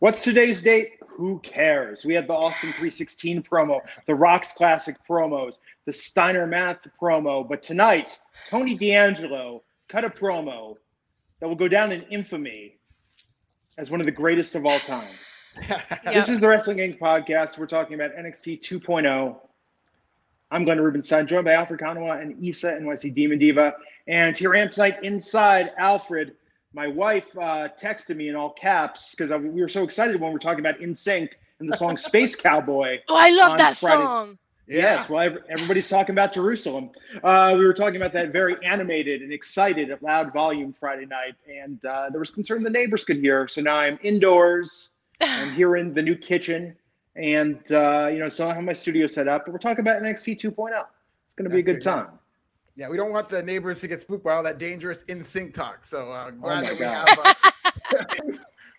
What's today's date? Who cares? We had the Austin 316 promo, the Rock's Classic promos, the Steiner Math promo. But tonight, Tony D'Angelo cut a promo that will go down in infamy as one of the greatest of all time. Yep. This is the Wrestling Inc. podcast. We're talking about NXT 2.0. I'm Glenn Rubenstein, joined by Alfred Conaway and Issa NYC Demon Diva. And here I am tonight inside Alfred. My wife texted me in all caps because we were so excited when we were talking about NSYNC and the song Space Cowboy. Oh, I love that song. Yes, well, everybody's talking about Jerusalem. We were talking about that very animated and excited at loud volume Friday night, and there was concern the neighbors could hear. So now I'm indoors. I'm here in the new kitchen, and so I have my studio set up. But we're talking about NXT 2.0. It's going to be a good time. Yeah, we don't want the neighbors to get spooked by all that dangerous NSYNC talk. So glad that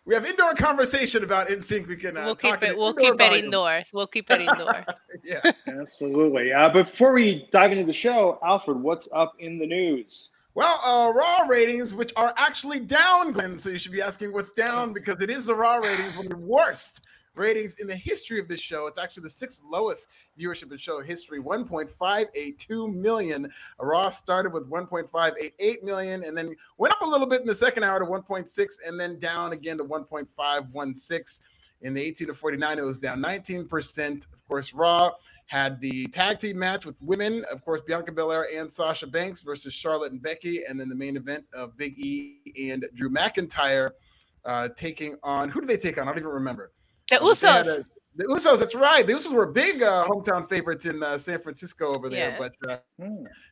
we have indoor conversation about NSYNC. We'll keep it indoor. Yeah, absolutely. Before we dive into the show, Alfred, what's up in the news? Well, Raw ratings, which are actually down, Glenn. So you should be asking what's down, because it is the Raw ratings, one of the worst ratings in the history of this show. It's actually the sixth lowest viewership in show history, 1.582 million. Raw started with 1.588 million and then went up a little bit in the second hour to 1.6 and then down again to 1.516. In the 18 to 49, it was down 19%. Of course, Raw had the tag team match with women, of course, Bianca Belair and Sasha Banks versus Charlotte and Becky, and then the main event of Big E and Drew McIntyre taking on, who did they take on? I don't even remember. The Usos. The Usos, that's right. The Usos were a big hometown favorites in San Francisco over there, yes. But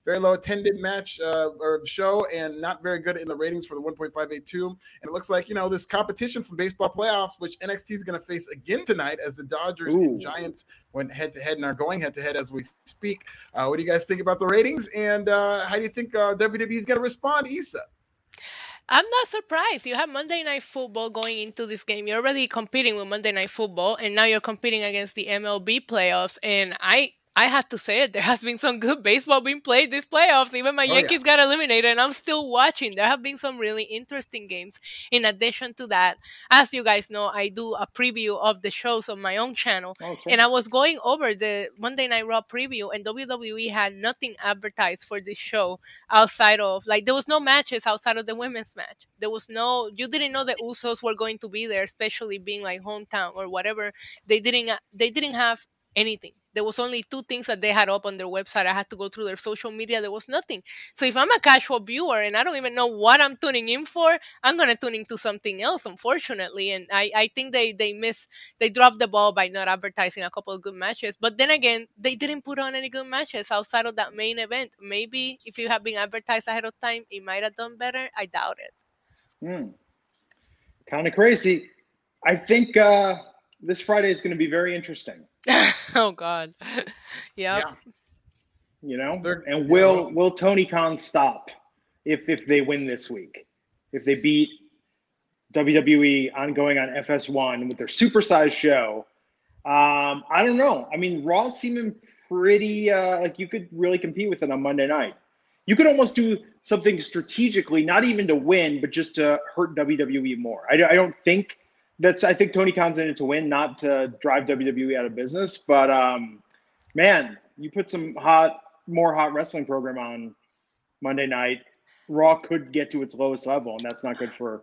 very low attended match or show and not very good in the ratings for the 1.582. And it looks like, this competition from baseball playoffs, which NXT is going to face again tonight as the Dodgers and Giants went head-to-head and are going head-to-head as we speak. What do you guys think about the ratings? And how do you think WWE is going to respond, Issa? I'm not surprised. You have Monday Night Football going into this game. You're already competing with Monday Night Football, and now you're competing against the MLB playoffs. And I have to say it, there has been some good baseball being played this playoffs. Even my Yankees got eliminated, and I'm still watching. There have been some really interesting games. In addition to that, as you guys know, I do a preview of the shows on my own channel. Okay. And I was going over the Monday Night Raw preview, and WWE had nothing advertised for this show outside of, there was no matches outside of the women's match. There was no, you didn't know the Usos were going to be there, especially being hometown or whatever. They didn't have anything. There was only two things that they had up on their website. I had to go through their social media. There was nothing. So if I'm a casual viewer and I don't even know what I'm tuning in for, I'm going to tune into something else, unfortunately. And I think they dropped the ball by not advertising a couple of good matches. But then again, they didn't put on any good matches outside of that main event. Maybe if you have been advertised ahead of time, it might have done better. I doubt it. Kind of crazy. I think this Friday is going to be very interesting. Oh God. Yep. Yeah. And will Tony Khan stop if they win this week? If they beat WWE ongoing on FS1 with their supersized show? I don't know. I mean, Raw seeming pretty you could really compete with it on Monday night. You could almost do something strategically, not even to win, but just to hurt WWE more. I don't think I think Tony Khan's in it to win, not to drive WWE out of business. But, man, you put some more hot wrestling program on Monday night, Raw could get to its lowest level, and that's not good for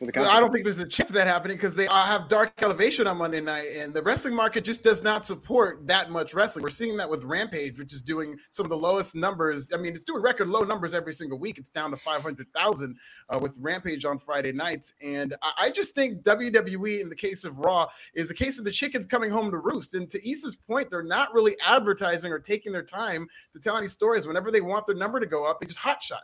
the company. I don't think there's a chance of that happening because they have Dark Elevation on Monday night, and the wrestling market just does not support that much wrestling. We're seeing that with Rampage, which is doing some of the lowest numbers. I mean, it's doing record low numbers every single week. It's down to 500,000 with Rampage on Friday nights. And I just think WWE, in the case of Raw, is a case of the chickens coming home to roost. And to Issa's point, they're not really advertising or taking their time to tell any stories. Whenever they want their number to go up, they just hot shot.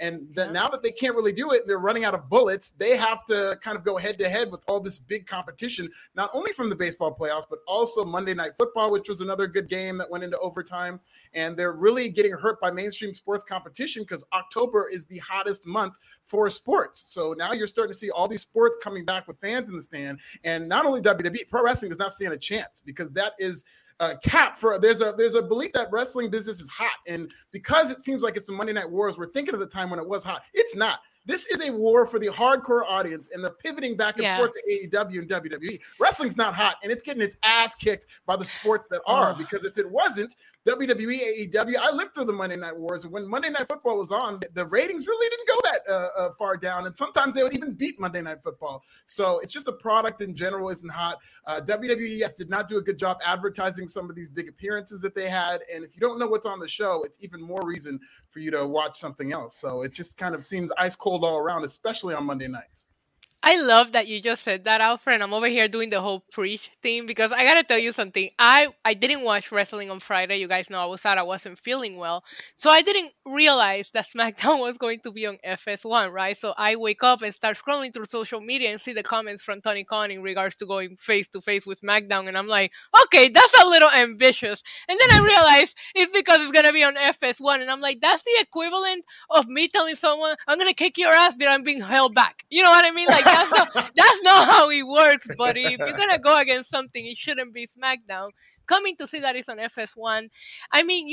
And then now that they can't really do it, they're running out of bullets. They have to kind of go head-to-head with all this big competition, not only from the baseball playoffs, but also Monday Night Football, which was another good game that went into overtime. And they're really getting hurt by mainstream sports competition because October is the hottest month for sports. So now you're starting to see all these sports coming back with fans in the stand. And not only WWE, pro wrestling does not stand a chance because that is – there's a belief that wrestling business is hot, and because it seems like it's the Monday Night Wars, we're thinking of the time when it was hot. It's not. This is a war for the hardcore audience, and they're pivoting back and forth to AEW and WWE. Wrestling's not hot, and it's getting its ass kicked by the sports that are, because if it wasn't, WWE, AEW, I lived through the Monday Night Wars. When Monday Night Football was on, the ratings really didn't go that far down, and sometimes they would even beat Monday Night Football. So it's just a product in general isn't hot. WWE, yes, did not do a good job advertising some of these big appearances that they had, and if you don't know what's on the show, it's even more reason for you to watch something else. So it just kind of seems ice cold all around, especially on Monday nights. I love that you just said that, Alfred. I'm over here doing the whole preach thing because I got to tell you something. I didn't watch wrestling on Friday. You guys know I was out. I wasn't feeling well. So I didn't realize that SmackDown was going to be on FS1, right? So I wake up and start scrolling through social media and see the comments from Tony Khan in regards to going face-to-face with SmackDown. And I'm like, okay, that's a little ambitious. And then I realize it's because it's going to be on FS1. And I'm like, that's the equivalent of me telling someone, I'm going to kick your ass, but I'm being held back. You know what I mean? Like, That's not how it works, buddy. If you're going to go against something, it shouldn't be SmackDown. Coming to see that it's on FS1. I mean,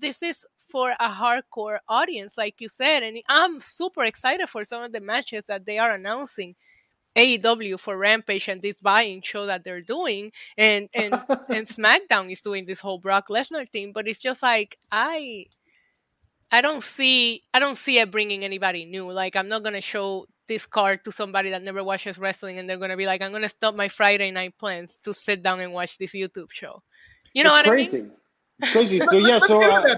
this is for a hardcore audience, like you said. And I'm super excited for some of the matches that they are announcing. AEW for Rampage and this buy-in show that they're doing. And SmackDown is doing this whole Brock Lesnar thing. But it's just like, I don't see it bringing anybody new. Like, I'm not going to show this card to somebody that never watches wrestling and they're going to be like, I'm going to stop my Friday night plans to sit down and watch this YouTube show. You know it's what crazy. I mean? It's crazy. So, yeah,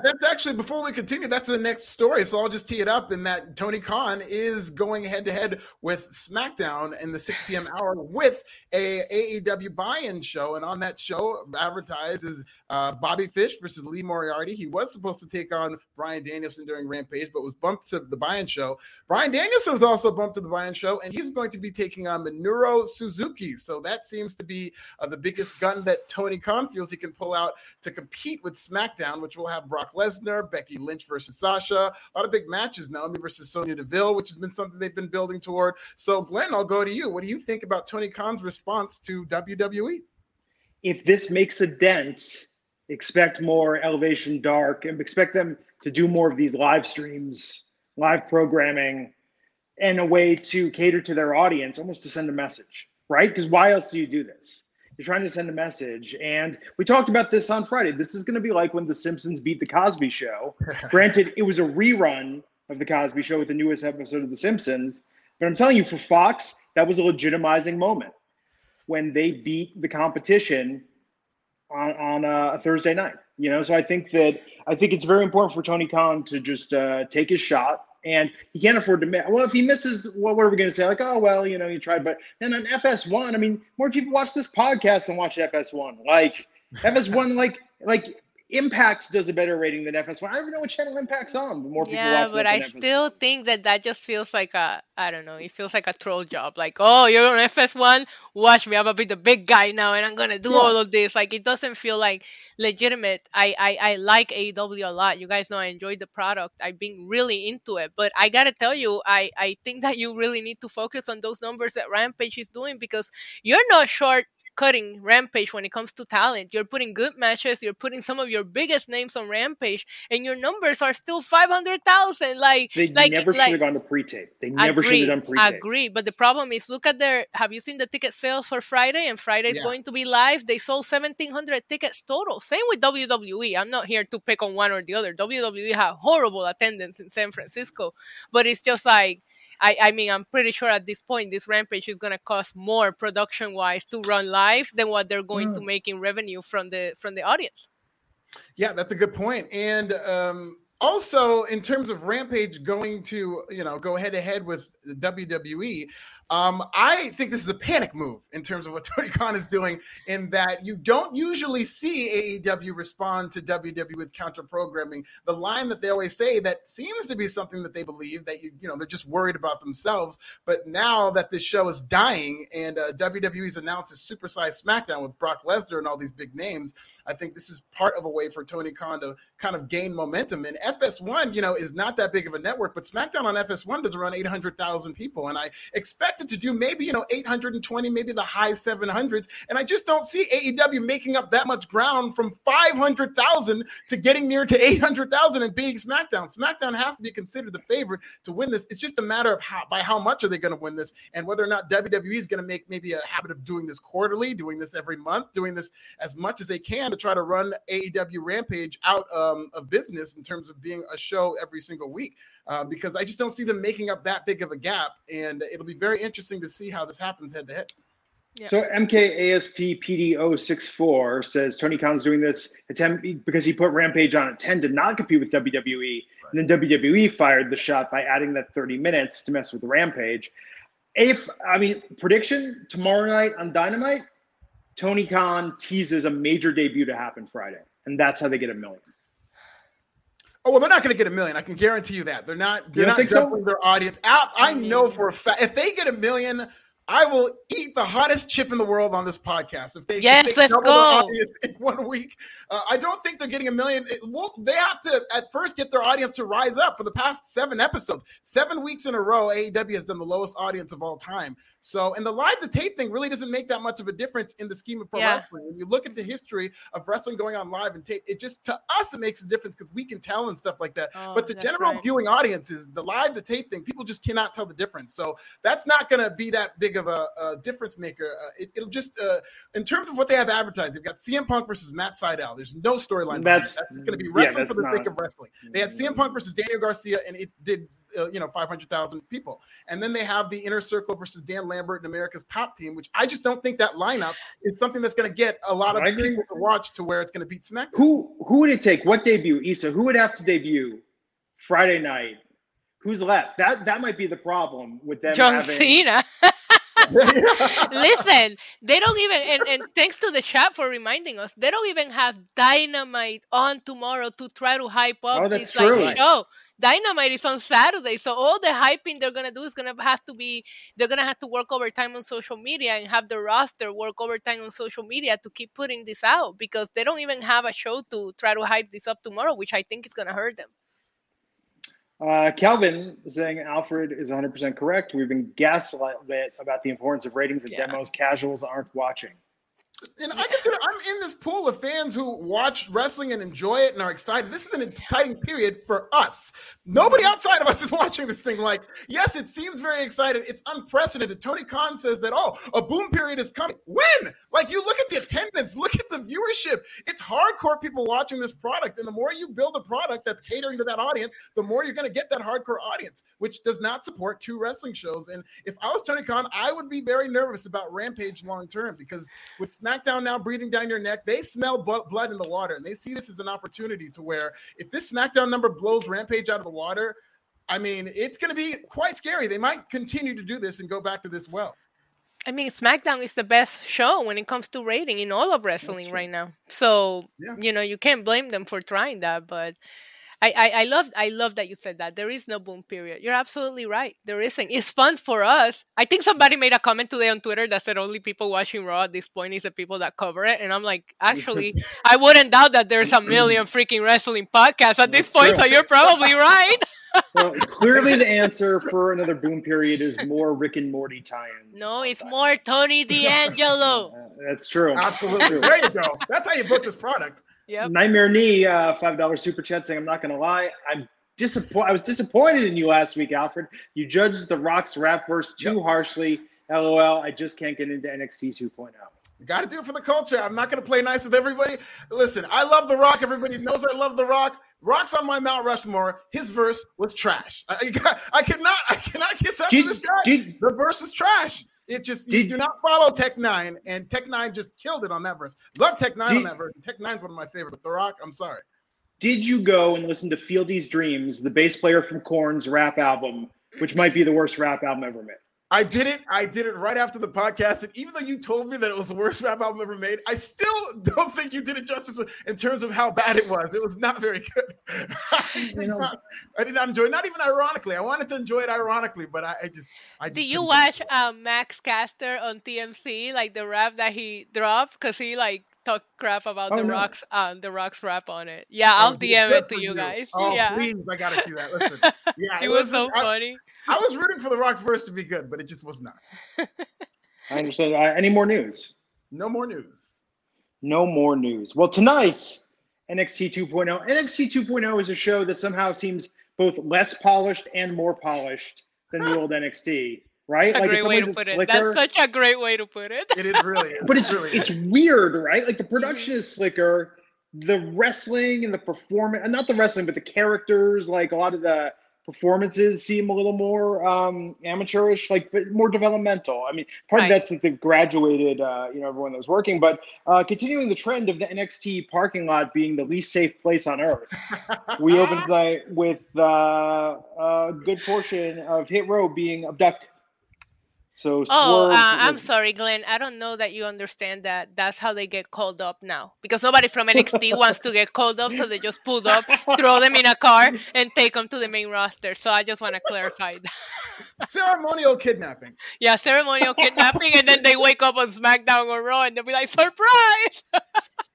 that's actually, before we continue, that's the next story. So I'll just tee it up in that Tony Khan is going head-to-head with SmackDown in the 6 p.m. hour with a AEW buy-in show. And on that show, advertised is Bobby Fish versus Lee Moriarty. He was supposed to take on Brian Danielson during Rampage, but was bumped to the buy-in show. Brian Danielson was also bumped to the buy-in show, and he's going to be taking on Minoru Suzuki. So that seems to be the biggest gun that Tony Khan feels he can pull out to compete with SmackDown, which will have Brock Lesnar, Becky Lynch versus Sasha, a lot of big matches, Naomi versus Sonya Deville, which has been something they've been building toward. So, Glenn, I'll go to you. What do you think about Tony Khan's response to WWE? If this makes a dent, expect more Elevation Dark and expect them to do more of these live streams, live programming, and a way to cater to their audience, almost to send a message, right? Because why else do you do this? You're trying to send a message. And we talked about this on Friday. This is going to be like when The Simpsons beat The Cosby Show. Granted, it was a rerun of The Cosby Show with the newest episode of The Simpsons. But I'm telling you, for Fox, that was a legitimizing moment when they beat the competition on a Thursday night. You know, so I think it's very important for Tony Khan to just take his shot. And he can't afford to miss. Well, if he misses, what are we going to say? Like, oh, well, you know, you tried. But then on FS1, I mean, more people watch this podcast than watch FS1. Like, FS1, like Impact does a better rating than FS1. I don't even know what channel Impact's on. But more people watch but I still think that just feels like I don't know. It feels like a troll job. Like, oh, you're on FS1? Watch me. I'm going to be the big guy now, and I'm going to do all of this. Like, it doesn't feel like legitimate. I like AEW a lot. You guys know I enjoy the product. I've been really into it. But I got to tell you, I think that you really need to focus on those numbers that Rampage is doing because you're not short cutting Rampage when it comes to talent. You're putting good matches, you're putting some of your biggest names on Rampage, and your numbers are still 500,000. They never should have gone to pre-tape. They never should have done pre-tape. Agree, but the problem is, look at have you seen the ticket sales for Friday? And Friday's going to be live. They sold 1,700 tickets total. Same with WWE. I'm not here to pick on one or the other. WWE had horrible attendance in San Francisco, but it's just like, I mean, I'm pretty sure at this point, this Rampage is going to cost more production-wise to run live than what they're going to make in revenue from the audience. Yeah, that's a good point. And also, in terms of Rampage going to, you know, go head-to-head with WWE, I think this is a panic move in terms of what Tony Khan is doing, in that you don't usually see AEW respond to WWE with counter-programming. The line that they always say that seems to be something that they believe, that you know they're just worried about themselves. But now that this show is dying and WWE's announced a supersized SmackDown with Brock Lesnar and all these big names, I think this is part of a way for Tony Khan to kind of gain momentum. And FS1, you know, is not that big of a network, but SmackDown on FS1 does around 800,000 people. And I expect it to do maybe, you know, 820, maybe the high 700s. And I just don't see AEW making up that much ground from 500,000 to getting near to 800,000 and beating SmackDown. SmackDown has to be considered the favorite to win this. It's just a matter of how much are they going to win this, and whether or not WWE is going to make maybe a habit of doing this quarterly, doing this every month, doing this as much as they can to try to run AEW Rampage out of business in terms of being a show every single week. Because I just don't see them making up that big of a gap, and it'll be very interesting to see how this happens head to head. Yeah. So MKASPPDO64 says Tony Khan's doing this because he put Rampage on at 10 to not compete with WWE, right. And then WWE fired the shot by adding that 30 minutes to mess with Rampage. Prediction, tomorrow night on Dynamite, Tony Khan teases a major debut to happen Friday, and that's how they get $1 million. Oh, well, they're not going to get $1 million. I can guarantee you that. They're not doubling their audience. I know for a fact, if they get $1 million, I will eat the hottest chip in the world on this podcast. If they let's go. In 1 week. I don't think they're getting $1 million. They have to, at first, get their audience to rise up. For the past 7 episodes, 7 weeks in a row, AEW has done the lowest audience of all time. So, and the live-to-tape thing really doesn't make that much of a difference in the scheme of pro wrestling. When you look at the history of wrestling going on live and tape, it just, to us, it makes a difference because we can tell and stuff like that. Oh, but to general viewing audiences, the live-to-tape thing, people just cannot tell the difference. So that's not going to be that big of a difference maker. It'll just, in terms of what they have advertised, they've got CM Punk versus Matt Sydal. There's no storyline. That's going to be wrestling for the sake of wrestling. They had CM Punk versus Daniel Garcia, and it did 500,000 people. And then they have the Inner Circle versus Dan Lambert and America's Top Team, which I just don't think that lineup is something that's going to get a lot of people to watch to where it's going to beat SmackDown. Who would it take? What debut? Issa, who would have to debut Friday night? Who's left? That might be the problem with them. John Cena. Listen, they don't even, and thanks to the chat for reminding us, they don't even have Dynamite on tomorrow to try to hype up this show. Dynamite is on Saturday, so all the hyping they're going to do is going to have to be, they're going to have to work overtime on social media and have the roster work overtime on social media to keep putting this out, because they don't even have a show to try to hype this up tomorrow, which I think is going to hurt them. Calvin saying Alfred is 100% correct. We've been gaslit about the importance of ratings and demos casuals aren't watching. And I consider I'm in this pool of fans who watch wrestling and enjoy it and are excited. This is an exciting period for us. Nobody outside of us is watching this thing. Like, yes, it seems very exciting. It's unprecedented. Tony Khan says that, a boom period is coming. When? Like, you look at the attendance, look at the viewership. It's hardcore people watching this product. And the more you build a product that's catering to that audience, the more you're going to get that hardcore audience, which does not support two wrestling shows. And if I was Tony Khan, I would be very nervous about Rampage long term, because with SmackDown now breathing down your neck, they smell blood in the water, and they see this as an opportunity to where if this SmackDown number blows Rampage out of the water, it's going to be quite scary. They might continue to do this and go back to this well. SmackDown is the best show when it comes to rating in all of wrestling right now. So, you can't blame them for trying that, but... I love that you said that. There is no boom period. You're absolutely right. There isn't. It's fun for us. I think somebody made a comment today on Twitter that said only people watching Raw at this point is the people that cover it. And I'm like, actually, I wouldn't doubt that there's a million freaking wrestling podcasts at this point. So you're probably right. Well, clearly the answer for another boom period is more Rick and Morty tie-ins. No, it's more Tony D'Angelo. That's true. Absolutely. There you go. That's how you book this product. Yep. Nightmare Knee, $5 super chat saying, I'm not going to lie, I was disappointed in you last week, Alfred. You judged The Rock's rap verse too harshly. LOL, I just can't get into NXT 2.0. Got to do it for the culture. I'm not going to play nice with everybody. Listen, I love The Rock. Everybody knows I love The Rock. Rock's on my Mount Rushmore. His verse was trash. I cannot kiss up to this guy. The verse is trash. It just, you do not follow Tech N9ne, and Tech N9ne just killed it on that verse. Love Tech N9ne on that verse. Tech N9ne's one of my favorites. The Rock, I'm sorry. Did you go and listen to Fieldy's Dreams, the bass player from Korn's rap album, which might be the worst rap album ever made? I did it right after the podcast, and even though you told me that it was the worst rap album ever made, I still don't think you did it justice in terms of how bad it was. It was not very good. I did not enjoy it. Not even ironically. I wanted to enjoy it ironically, but I just did you watch Max Caster on TMC, like the rap that he dropped? Because he like talk crap about the Rock's rap on it. Yeah, I'll DM it to you guys. Oh, yeah. Please, I gotta see that. Listen, yeah, it was so funny. I was rooting for the Rock's verse to be good, but it just was not. I understand. Any more news? No more news. No more news. Well, tonight, NXT 2.0. NXT 2.0 is a show that somehow seems both less polished and more polished than the old NXT. Right? That's a great way to put it. That's such a great way to put it. It is really. But it's weird, right? Like the production is slicker. The wrestling and the performance, not the wrestling, but the characters, like a lot of the performances seem a little more amateurish, like but more developmental. I mean, part of that's that they've graduated, everyone that was working, but continuing the trend of the NXT parking lot being the least safe place on earth. We opened with a good portion of Hit Row being abducted. So I'm sorry, Glenn. I don't know that you understand that. That's how they get called up now, because nobody from NXT wants to get called up, so they just pull up, throw them in a car, and take them to the main roster. So I just want to clarify that. Ceremonial kidnapping. Yeah, ceremonial kidnapping, and then they wake up on SmackDown or Raw, and they'll be like, surprise!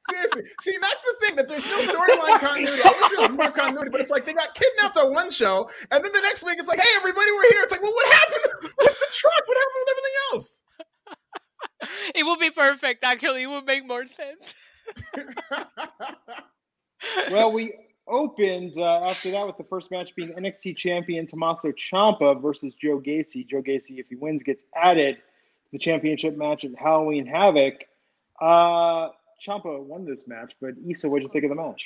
Seriously. See, that's the thing, that there's no storyline continuity. I wish there was more continuity, but it's like they got kidnapped on one show, and then the next week it's like, hey, everybody, we're here. It's like, well, what happened with the truck? What happened with everything else? It would be perfect, actually. It would make more sense. Well, we opened after that with the first match being NXT champion Tommaso Ciampa versus Joe Gacy. Joe Gacy, if he wins, gets added to the championship match at Halloween Havoc. Ciampa won this match, but Issa, what did you think of the match?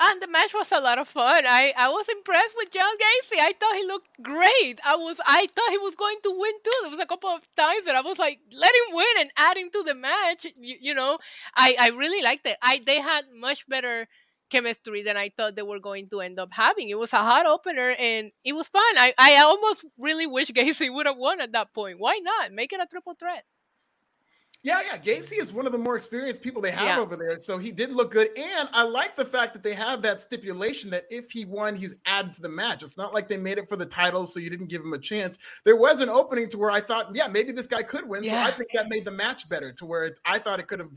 And the match was a lot of fun. I was impressed with John Gacy. I thought he looked great. I thought he was going to win too. There was a couple of times that I was like, let him win and add him to the match. I really liked it. They had much better chemistry than I thought they were going to end up having. It was a hot opener and it was fun. I almost really wish Gacy would have won at that point. Why not? Make it a triple threat. Yeah. Gacy is one of the more experienced people they have over there. So he did look good. And I like the fact that they have that stipulation that if he won, he's added to the match. It's not like they made it for the title, so you didn't give him a chance. There was an opening to where I thought, maybe this guy could win. Yeah. So I think that made the match better to where I thought it could have,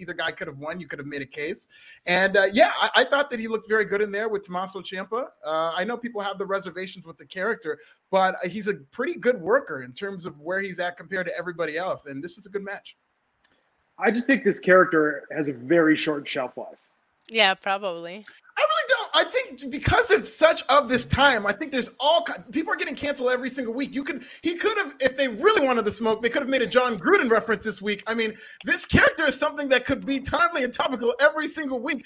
either guy could have won. You could have made a case. And I thought that he looked very good in there with Tommaso Ciampa. I know people have the reservations with the character, but he's a pretty good worker in terms of where he's at compared to everybody else. And this was a good match. I just think this character has a very short shelf life. Yeah, probably. I really don't. I think because it's such of this time, I think there's all people are getting canceled every single week. He could have, if they really wanted to smoke, they could have made a John Gruden reference this week. I mean, this character is something that could be timely and topical every single week.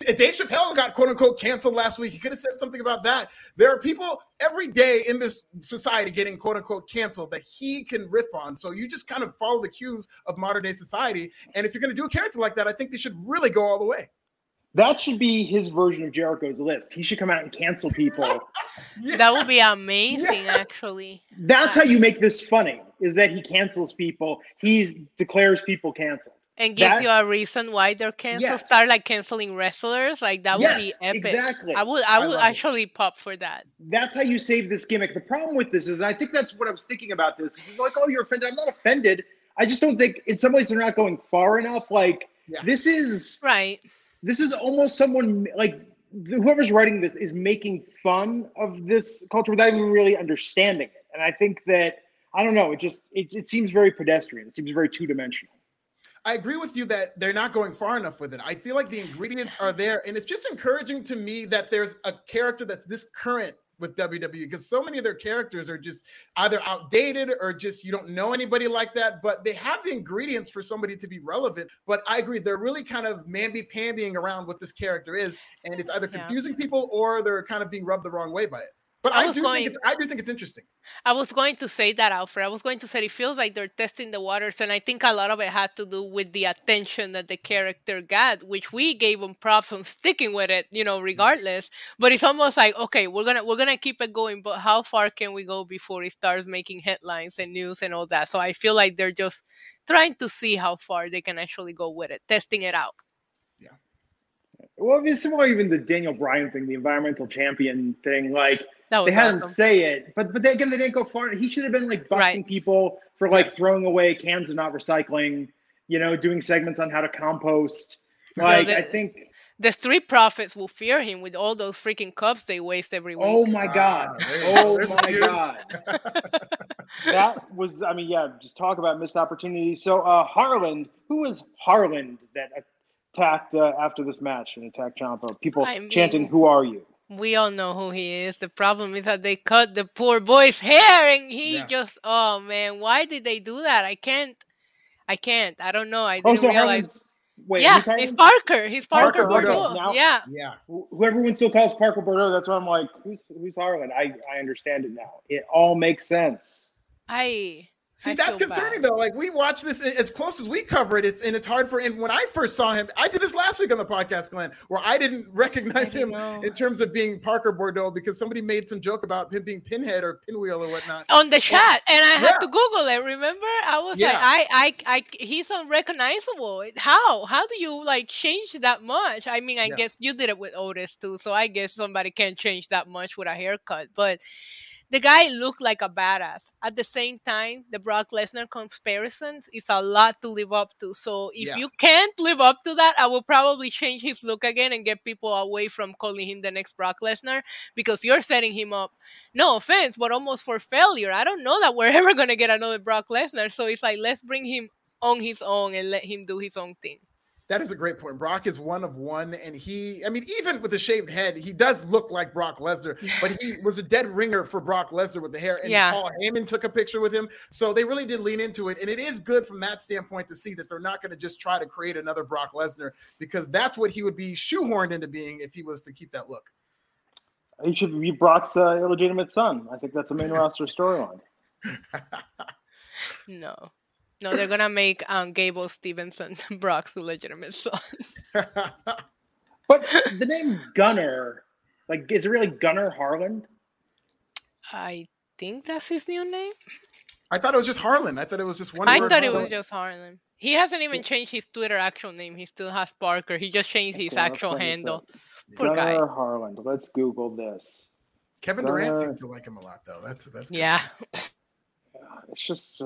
Dave Chappelle got quote unquote canceled last week. He could have said something about that. There are people every day in this society getting quote unquote canceled that he can rip on. So you just kind of follow the cues of modern day society. And if you're going to do a character like that, I think they should really go all the way. That should be his version of Jericho's list. He should come out and cancel people. That would be amazing, actually. That's how you make this funny, is that he cancels people. He declares people canceled. And gives you a reason why they're canceled. Yes. Start like canceling wrestlers. Like that would be epic. Exactly. I would actually pop for that. That's how you save this gimmick. The problem with this is, and I think that's what I was thinking about this. It's like, oh, you're offended. I'm not offended. I just don't think, in some ways, they're not going far enough. Like, this is... Right. This is almost someone, like, whoever's writing this is making fun of this culture without even really understanding it. And I think that, I don't know, it seems very pedestrian. It seems very two-dimensional. I agree with you that they're not going far enough with it. I feel like the ingredients are there. And it's just encouraging to me that there's a character that's this current with WWE, because so many of their characters are just either outdated or just you don't know anybody like that, but they have the ingredients for somebody to be relevant. But I agree, they're really kind of mamby-pambying around what this character is, and it's either confusing people or they're kind of being rubbed the wrong way by it. But I do think it's interesting. I was going to say that, Alfred. I was going to say it feels like they're testing the waters, and I think a lot of it had to do with the attention that the character got, which we gave them props on sticking with it, regardless. But it's almost like, okay, we're gonna keep it going, but how far can we go before it starts making headlines and news and all that? So I feel like they're just trying to see how far they can actually go with it, testing it out. Yeah. Well, it's more even the Daniel Bryan thing, the environmental champion thing, like. That was they had him say it, but they, again, they didn't go far. He should have been like busting people for like throwing away cans and not recycling, doing segments on how to compost. Like, no, I think the Street Profits will fear him with all those freaking cups they waste every week. Oh my God. Oh my God. That was, I mean, yeah, just talk about missed opportunities. So Harland, who was Harland that attacked after this match and attacked Ciampa? People chanting, who are you? We all know who he is. The problem is that they cut the poor boy's hair and he just, oh man, why did they do that? I can't. I don't know. I didn't realize. Harland's... Wait, yeah, he's Parker. He's Parker Burdell. Now, yeah. Who everyone still calls Parker Burdell. That's why I'm like, who's Harland? I understand it now. It all makes sense. See, that's concerning though. Like we watch this as close as we cover it. It's hard for. And when I first saw him, I did this last week on the podcast, Glenn, where I didn't recognize him in terms of being Parker Burdell because somebody made some joke about him being Pinhead or Pinwheel or whatnot on the chat, and I had to Google it. Remember, I was like, I he's unrecognizable. How do you like change that much? I mean, I guess you did it with Otis too, so I guess somebody can't change that much with a haircut, but. The guy looked like a badass. At the same time, the Brock Lesnar comparisons is a lot to live up to. So if you can't live up to that, I will probably change his look again and get people away from calling him the next Brock Lesnar because you're setting him up, no offense, but almost for failure. I don't know that we're ever going to get another Brock Lesnar. So it's like, let's bring him on his own and let him do his own thing. That is a great point. Brock is one of one, and even with the shaved head, he does look like Brock Lesnar, but he was a dead ringer for Brock Lesnar with the hair, and Paul Heyman took a picture with him, so they really did lean into it, and it is good from that standpoint to see that they're not going to just try to create another Brock Lesnar, because that's what he would be shoehorned into being if he was to keep that look. He should be Brock's illegitimate son. I think that's the main roster storyline. No, they're going to make Gable Stevenson Brock's illegitimate son. But the name Gunner, like, is it really Gunner Harland? I think that's his new name. I thought it was just Harland. I thought it was just one word. I thought it was just Harland. He hasn't even changed his Twitter actual name. He still has Parker. He just changed his actual handle. Poor guy. Gunner Harland. Let's Google this. Kevin Durant seems to like him a lot, though. That's good. Yeah. It's just...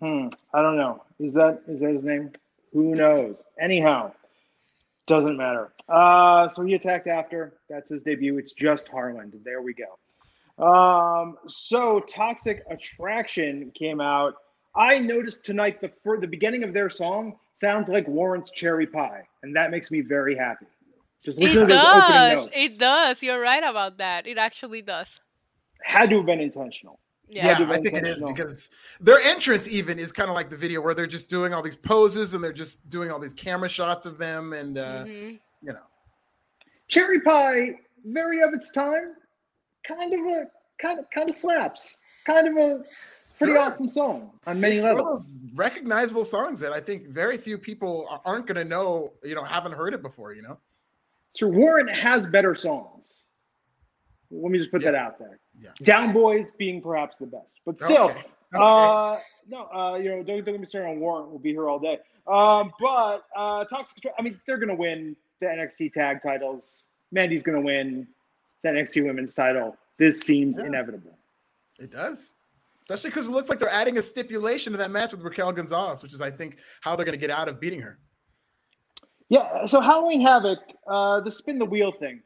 I don't know. Is that his name? Who knows? Anyhow, doesn't matter. So he attacked after. That's his debut. It's just Harland. There we go. So Toxic Attraction came out. I noticed tonight the beginning of their song sounds like Warren's Cherry Pie, and that makes me very happy. Just listen to those opening notes. It does. You're right about that. It actually does. Had to have been intentional. Yeah, I think it is because their entrance even is kind of like the video where they're just doing all these poses and they're just doing all these camera shots of them and, you know. Cherry Pie, very of its time, kind of slaps, kind of a pretty awesome song on many levels. One of those recognizable songs that I think very few people aren't going to know, you know, haven't heard it before, you know. So Warren has better songs. Let me just put that out there. Yeah. Down Boys being perhaps the best, but still, you know, don't get me started on Warren. We'll be here all day. But Toxic, I mean, they're gonna win the NXT tag titles. Mandy's gonna win the NXT women's title. This seems inevitable. It does, especially because it looks like they're adding a stipulation to that match with Raquel Gonzalez, which is, I think, how they're gonna get out of beating her. Yeah. So Halloween Havoc, the spin the wheel thing.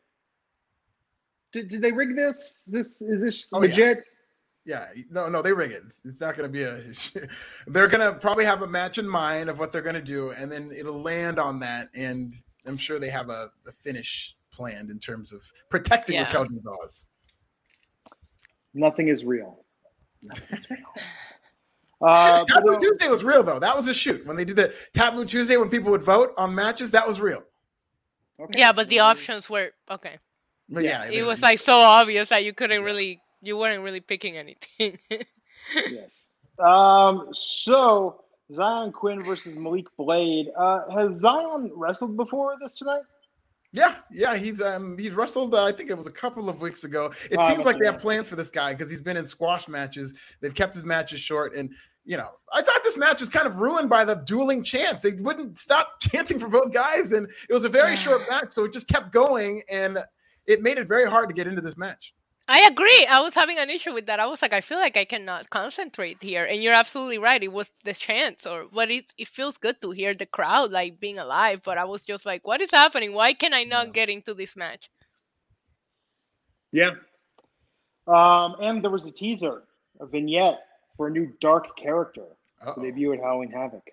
Did they rig this? Is this legit? Yeah. No, they rig it. It's not going to be a... They're going to probably have a match in mind of what they're going to do, and then it'll land on that, and I'm sure they have a finish planned in terms of protecting Raquel Gonzalez. Nothing is real. Taboo Tuesday was real, though. That was a shoot. When they did the Taboo Tuesday, when people would vote on matches, that was real. Okay. Yeah, but the options were... Okay. But it was like so obvious that you couldn't really, you weren't really picking anything. Yes. So Zion Quinn versus Malik Blade. Has Zion wrestled before this tonight? Yeah. He's wrestled. I think it was a couple of weeks ago. It seems like they have plans for this guy because he's been in squash matches. They've kept his matches short, and you know, I thought this match was kind of ruined by the dueling chants. They wouldn't stop chanting for both guys, and it was a very short match, so it just kept going and. It made it very hard to get into this match. I agree. I was having an issue with that. I was like, I feel like I cannot concentrate here. And you're absolutely right. It was the chants, or what it feels good to hear the crowd like being alive. But I was just like, what is happening? Why can I not get into this match? Yeah. And there was a teaser, a vignette for a new dark character to debut at Halloween Havoc.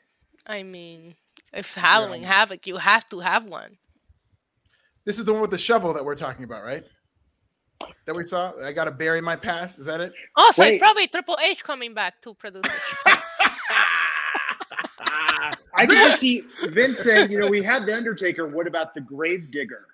I mean, if Halloween Havoc, you have to have one. This is the one with the shovel that we're talking about, right? That we saw. I gotta bury my past. Is that it? Oh, so it's probably Triple H coming back to produce it. I can see Vince saying, "You know, we had the Undertaker. What about the Gravedigger?"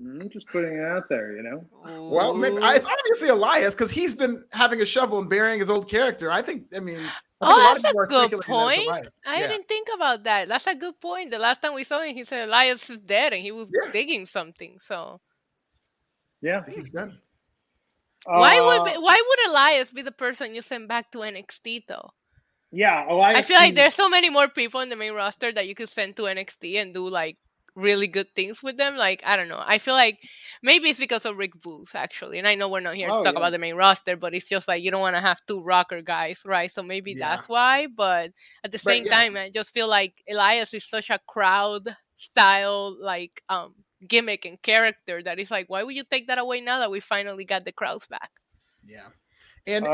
I'm just putting it out there, you know. Ooh. Well, it's obviously Elias because he's been having a shovel and burying his old character. I think that's a good point. I didn't think about that. That's a good point. The last time we saw him, he said Elias is dead, and he was digging something. So, yeah, he's dead. Why would Elias be the person you send back to NXT though? Yeah, Elias. I feel like there's so many more people in the main roster that you could send to NXT and do like really good things with them. Like, I don't know. I feel like maybe it's because of Rick Boogs actually. And I know we're not here to talk about the main roster, but it's just like you don't want to have two rocker guys, right? So maybe that's why. But at the same time, I just feel like Elias is such a crowd style like gimmick and character that it's like, why would you take that away now that we finally got the crowds back? Yeah. And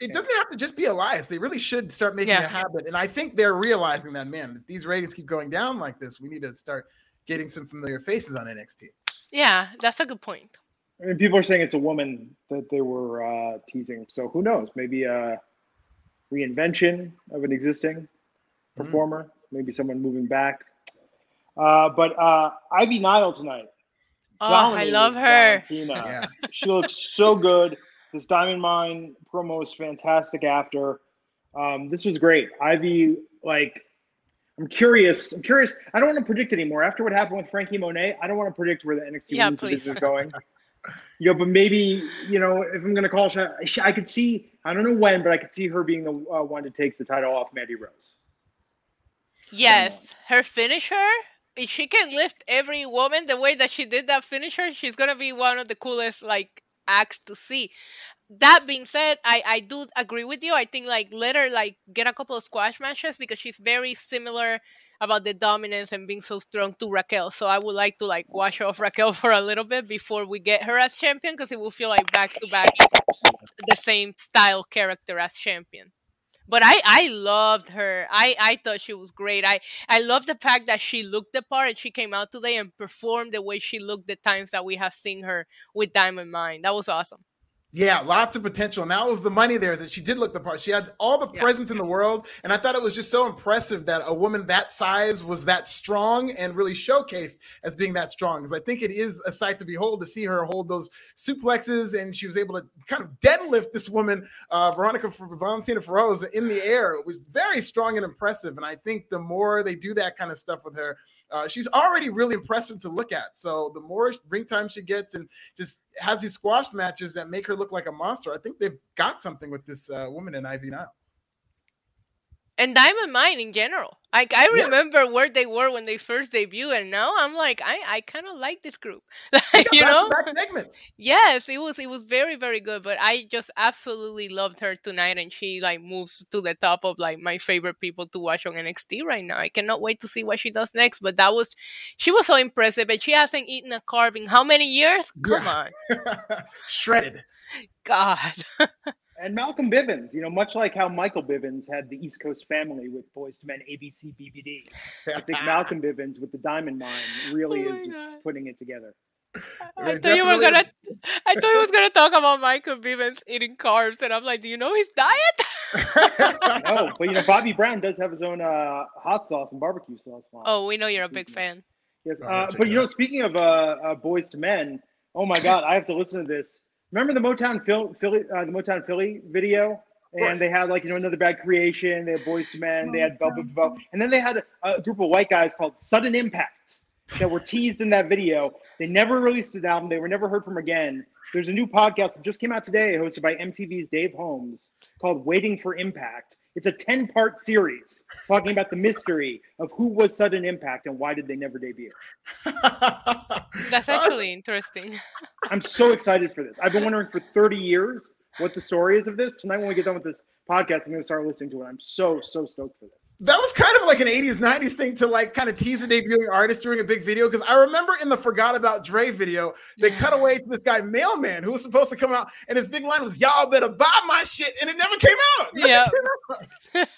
it doesn't have to just be Elias. They really should start making a habit. And I think they're realizing that, man, if these ratings keep going down like this, we need to start getting some familiar faces on NXT. Yeah, that's a good point. I mean, people are saying it's a woman that they were teasing. So who knows? Maybe a reinvention of an existing performer. Maybe someone moving back. But Ivy Nile tonight. Oh, I love her. Yeah. She looks so good. This Diamond Mine promo is fantastic after. This was great. Ivy, like, I'm curious. I don't want to predict anymore. After what happened with Frankie Monet, I don't want to predict where the NXT business is going. You know, but maybe, you know, if I'm going to call I could see, I don't know when, but I could see her being the one to take the title off Mandy Rose. Yes. Her finisher? If she can lift every woman the way that she did that finisher, she's going to be one of the coolest, like, acts to see. That being said, I do agree with you. I think like let her like get a couple of squash matches because she's very similar about the dominance and being so strong to Raquel. So I would like to like wash off Raquel for a little bit before we get her as champion because it will feel like back to back the same style character as champion. But I loved her. I thought she was great. I love the fact that she looked the part and she came out today and performed the way she looked the times that we have seen her with Diamond Mine. That was awesome. Yeah, lots of potential. And that was the money there is that she did look the part. She had all the presence in the world. And I thought it was just so impressive that a woman that size was that strong and really showcased as being that strong. Because I think it is a sight to behold to see her hold those suplexes. And she was able to kind of deadlift this woman, Valentina Feroz, in the air. It was very strong and impressive. And I think the more they do that kind of stuff with her, she's already really impressive to look at. So the more ring time she gets and just has these squash matches that make her look like a monster, I think they've got something with this woman in Ivy Nile. And Diamond Mine in general. I remember where they were when they first debuted, and now I'm like, I kind of like this group. You know? Back segments. Yes, it was very, very good, but I just absolutely loved her tonight, and she like moves to the top of like my favorite people to watch on NXT right now. I cannot wait to see what she does next, but she was so impressive, and she hasn't eaten a carb in how many years? Come on. Shredded. God. And Malcolm Bivens, you know, much like how Michael Bivens had the East Coast family with Boyz II Men, ABC, BBD. I think Malcolm Bivens with the Diamond Mine really is just putting it together. I thought he was gonna talk about Michael Bivens eating carbs, and I'm like, do you know his diet? No, but you know, Bobby Brown does have his own hot sauce and barbecue sauce line. Oh, we know you're a big fan. Yes, but you know, speaking of Boyz II Men, oh my God, I have to listen to this. Remember the Motown Philly video, and they had like, you know, Another Bad Creation. They had Boyz II Men. They had Velvet Revolver, and then they had a group of white guys called Sudden Impact that were teased in that video. They never released an album. They were never heard from again. There's a new podcast that just came out today, hosted by MTV's Dave Holmes, called Waiting for Impact. It's a 10-part series talking about the mystery of who was Sudden Impact and why did they never debut. That's actually interesting. I'm so excited for this. I've been wondering for 30 years what the story is of this. Tonight when we get done with this podcast, I'm going to start listening to it. I'm so, so stoked for this. That was kind of like an 80s, 90s thing to like kind of tease a debuting artist during a big video. Because I remember in the Forgot About Dre video, they cut away to this guy, Mailman, who was supposed to come out. And his big line was, y'all better buy my shit. And it never came out.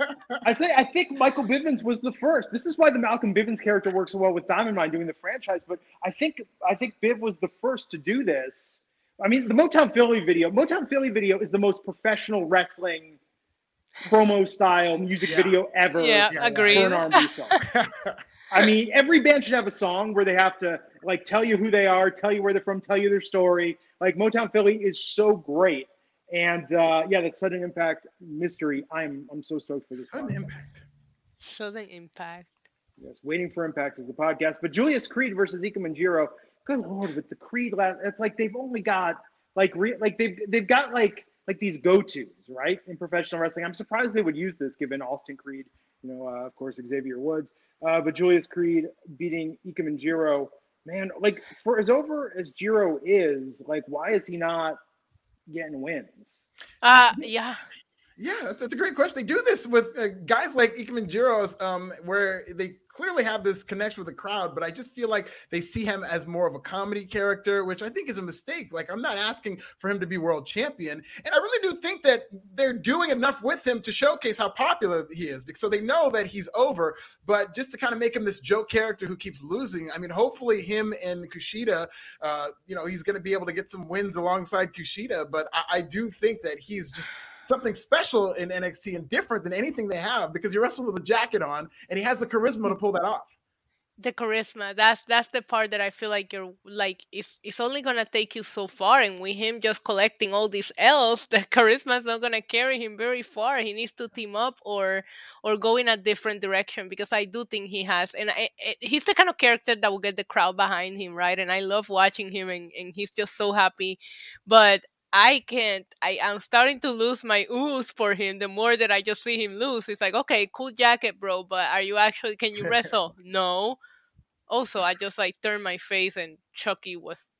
Yeah. I think Michael Bivins was the first. This is why the Malcolm Bivins character works so well with Diamond Mine doing the franchise. But I think Biv was the first to do this. I mean, the Motown Philly video is the most professional wrestling promo style music video ever. Yeah, agreed. For an R&B song. I mean, every band should have a song where they have to like tell you who they are, tell you where they're from, tell you their story. Like Motown Philly is so great, and that Sudden Impact mystery. I'm so stoked for this. Sudden Impact. Yes, Waiting for Impact is the podcast. But Julius Creed versus Ika Manjiro. Good Lord, with the Creed last, it's like they've only got they've got these go-tos, right, in professional wrestling. I'm surprised they would use this, given Austin Creed, of course, Xavier Woods. But Julius Creed beating Ika Manjiro, man, like, for as over as Jiro is, like, why is he not getting wins? Yeah, that's a great question. They do this with guys like Ika Manjiro, where they clearly have this connection with the crowd, but I just feel like they see him as more of a comedy character, which I think is a mistake. Like, I'm not asking for him to be world champion. And I really do think that they're doing enough with him to showcase how popular he is. So they know that he's over, but just to kind of make him this joke character who keeps losing. I mean, hopefully him and Kushida, he's going to be able to get some wins alongside Kushida, but I do think that he's just something special in NXT and different than anything they have, because he wrestled with a jacket on and he has the charisma to pull that off. The charisma, that's the part that I feel like you're like, it's only going to take you so far. And with him just collecting all these L's, the charisma is not going to carry him very far. He needs to team up or go in a different direction, because I do think he has. And he's the kind of character that will get the crowd behind him, right? And I love watching him and he's just so happy. But I'm starting to lose my ooze for him. The more that I just see him lose, it's like, okay, cool jacket, bro, but can you wrestle? No. Also, I just like turned my face and Chucky was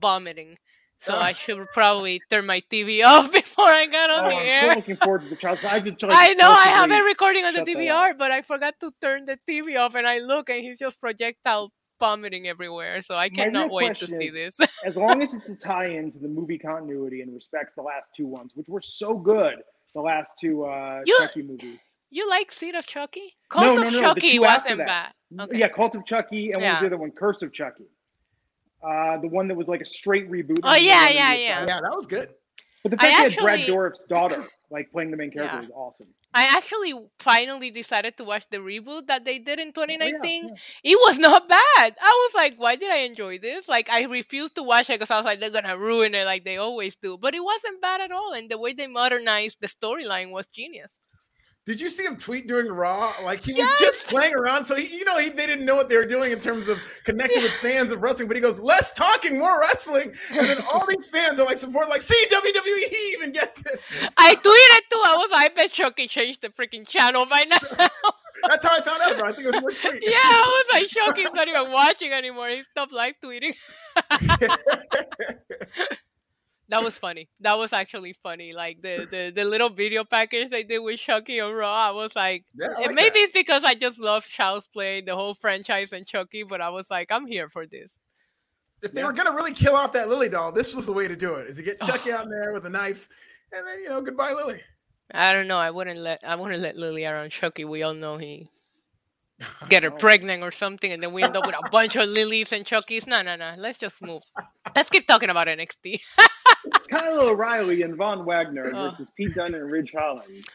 vomiting. So I should probably turn my TV off before I got on the air. I'm so looking forward to the trials. I know I have it recording on the DVR, but I forgot to turn the TV off, and I look and he's just projectile vomiting everywhere, so I cannot wait to see this. As long as it's a tie-in to the movie continuity and respects the last two ones, which were so good, the last two Chucky movies. You like Seed of Chucky? Cult of Chucky wasn't bad. Okay. Yeah, Cult of Chucky, and what was the other one? Curse of Chucky. The one that was like a straight reboot. Oh, yeah. Yeah, that was good. But the fact that Brad Dourif's daughter like playing the main character is awesome. I actually finally decided to watch the reboot that they did in 2019. Oh, yeah. It was not bad. I was like, why did I enjoy this? Like, I refused to watch it because I was like, they're going to ruin it like they always do. But it wasn't bad at all. And the way they modernized the storyline was genius. Did you see him tweet during Raw? Like, he was just playing around. So, they didn't know what they were doing in terms of connecting with fans of wrestling. But he goes, less talking, more wrestling. And then all these fans are like supporting, like, see, WWE, he even gets it. I tweeted too. I bet Chucky changed the freaking channel by now. That's how I found out, bro. I think it was more tweet. Yeah, I was like, Chucky's not even watching anymore. He stopped live tweeting. That was funny. That was actually funny. Like the little video package they did with Chucky on Raw, I was like, maybe it's because I just love Child's Play, the whole franchise and Chucky, but I was like, I'm here for this. If they were going to really kill off that Lily doll, this was the way to do it, is to get Chucky out there with a knife and then, goodbye, Lily. I don't know. I wouldn't let Lily around Chucky. We all know he get her pregnant or something, and then we end up with a bunch of Lilies and Chuckies. No. Let's just move. Let's keep talking about NXT. It's Kyle O'Reilly and Von Wagner versus Pete Dunne and Ridge Holland.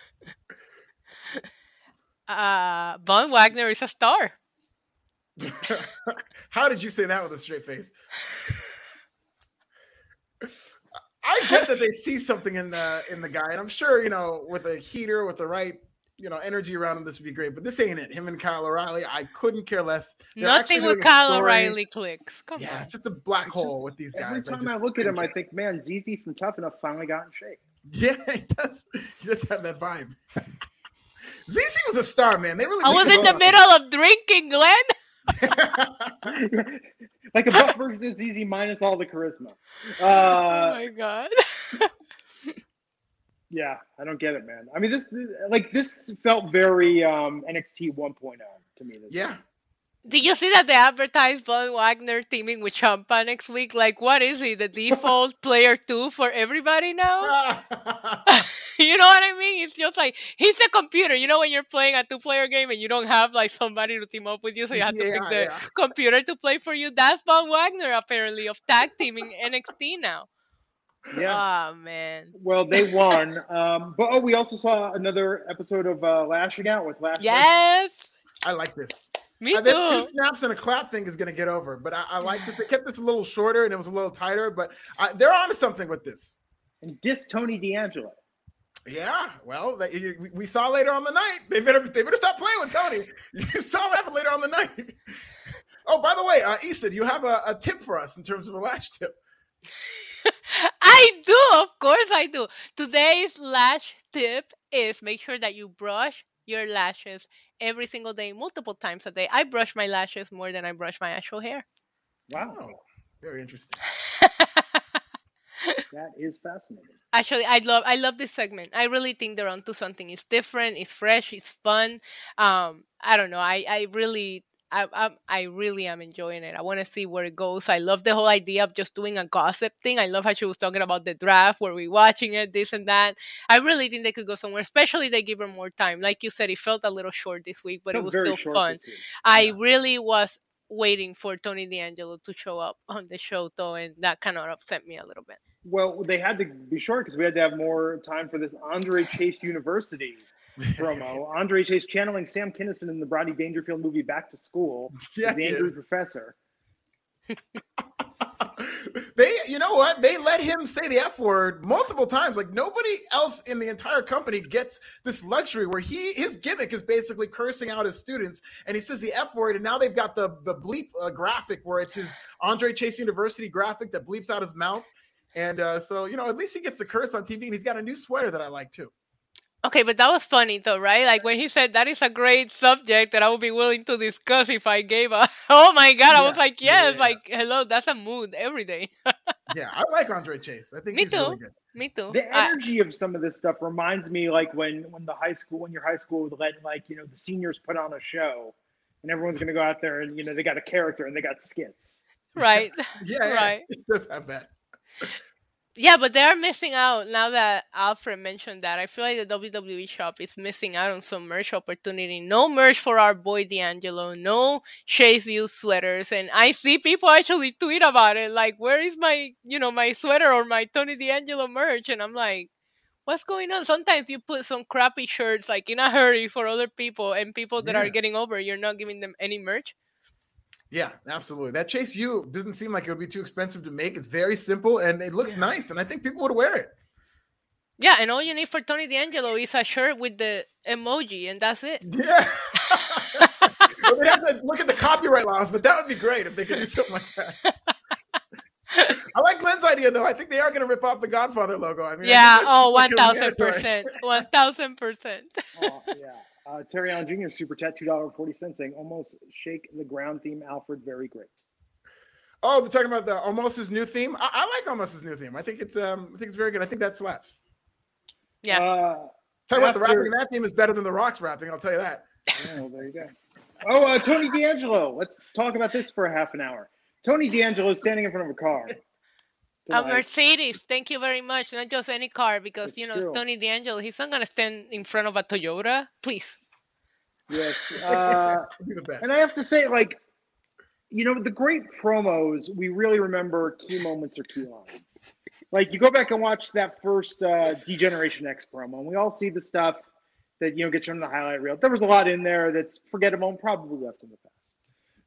Von Wagner is a star. How did you say that with a straight face? I get that they see something in the guy, and I'm sure, with a heater, with the right energy around him, this would be great, but this ain't it. Him and Kyle O'Reilly, I couldn't care less. They're nothing with Kyle O'Reilly clicks. Come on. It's just a black hole with these guys. Every time I look at him, I think, man, ZZ from Tough Enough finally got in shape. Yeah, he does. He does have that vibe. ZZ was a star, man. They really. I was in the middle of drinking, Glenn. Like a buff version of ZZ minus all the charisma. Oh my god. Yeah, I don't get it, man. I mean, this felt very NXT 1.0 to me. Yeah. Did you see that they advertised Von Wagner teaming with Ciampa next week? Like, what is he? The default player 2 for everybody now? You know what I mean? It's just like, he's the computer. You know when you're playing a 2-player game and you don't have like somebody to team up with you, so you have to pick the computer to play for you? That's Von Wagner, apparently, of tag teaming NXT now. Yeah. Oh, man. Well, they won. But we also saw another episode of Lashing Out with Lashley. Yes! I like this. Me too. The 2 snaps and a clap thing is going to get over, but I like that they kept this a little shorter and it was a little tighter, but they're on to something with this. And diss Tony D'Angelo. Yeah, well, we saw later on the night. They better stop playing with Tony. You saw what happened later on the night. Oh, by the way, Issa, do you have a tip for us in terms of a lash tip? I do. Of course I do. Today's lash tip is make sure that you brush your lashes every single day, multiple times a day. I brush my lashes more than I brush my actual hair. Wow. Very interesting. That is fascinating. Actually, I love this segment. I really think they're onto something. It's different, it's fresh, it's fun. I don't know. I really am enjoying it. I want to see where it goes. I love the whole idea of just doing a gossip thing. I love how she was talking about the draft, where we're watching it, this and that. I really think they could go somewhere, especially they give her more time. Like you said, it felt a little short this week, but it was still fun. Yeah. I really was waiting for Tony D'Angelo to show up on the show, though, and that kind of upset me a little bit. Well, they had to be short because we had to have more time for this Andre Chase University promo. Andre Chase channeling Sam Kinison in the Rodney Dangerfield movie Back to School. Yeah, the angry professor. You know what? They let him say the F word multiple times. Like nobody else in the entire company gets this luxury where his gimmick is basically cursing out his students, and he says the F word, and now they've got the bleep graphic where it's his Andre Chase University graphic that bleeps out his mouth. And so, you know, at least he gets the curse on TV, and he's got a new sweater that I like too. Okay, but that was funny, though, right? Like, when he said, that is a great subject that I would be willing to discuss if I gave up. Oh, my God. I was like, yes. Yeah. Like, hello, that's a mood every day. Yeah, I like Andre Chase. I think he's really good. Me too. The energy of some of this stuff reminds me, like, when your high school would let, like, you know, the seniors put on a show. And everyone's going to go out there and, you know, they got a character and they got skits. Right. Yeah. Right. It does have that. Yeah, but they are missing out now that Alfred mentioned that. I feel like the WWE shop is missing out on some merch opportunity. No merch for our boy D'Angelo. No Chase U sweaters. And I see people actually tweet about it. Like, where is my, you know, my sweater or my Tony D'Angelo merch? And I'm like, what's going on? Sometimes you put some crappy shirts, like, in a hurry for other people and people that are getting over. You're not giving them any merch. Yeah, absolutely. That Chase U doesn't seem like it would be too expensive to make. It's very simple, and it looks nice, and I think people would wear it. Yeah, and all you need for Tony D'Angelo is a shirt with the emoji, and that's it. Yeah. We'd have to look at the copyright laws, but that would be great if they could do something like that. I like Glenn's idea, though. I think they are going to rip off the Godfather logo. I mean, yeah, 1,000%. 1,000%. Oh, yeah. Terry Allen Jr. Super Chat $2.40 saying almost shake the ground theme, Alfred, very great. Oh, they're talking about the almost his new theme. I like almost his new theme. I think it's very good. I think that slaps. Yeah. Talking about the rapping in that theme is better than the Rock's rapping. I'll tell you that. Oh, there you go. Oh, Tony D'Angelo. Let's talk about this for a half an hour. Tony D'Angelo standing in front of a car. A Mercedes, thank you very much. Not just any car, because, it's Tony D'Angelo. He's not going to stand in front of a Toyota. Please. Yes. And I have to say, like, you know, the great promos, we really remember key moments or key lines. Like, you go back and watch that first D-Generation X promo, and we all see the stuff that, you know, gets shown in the highlight reel. There was a lot in there that's forgettable and probably left in the past.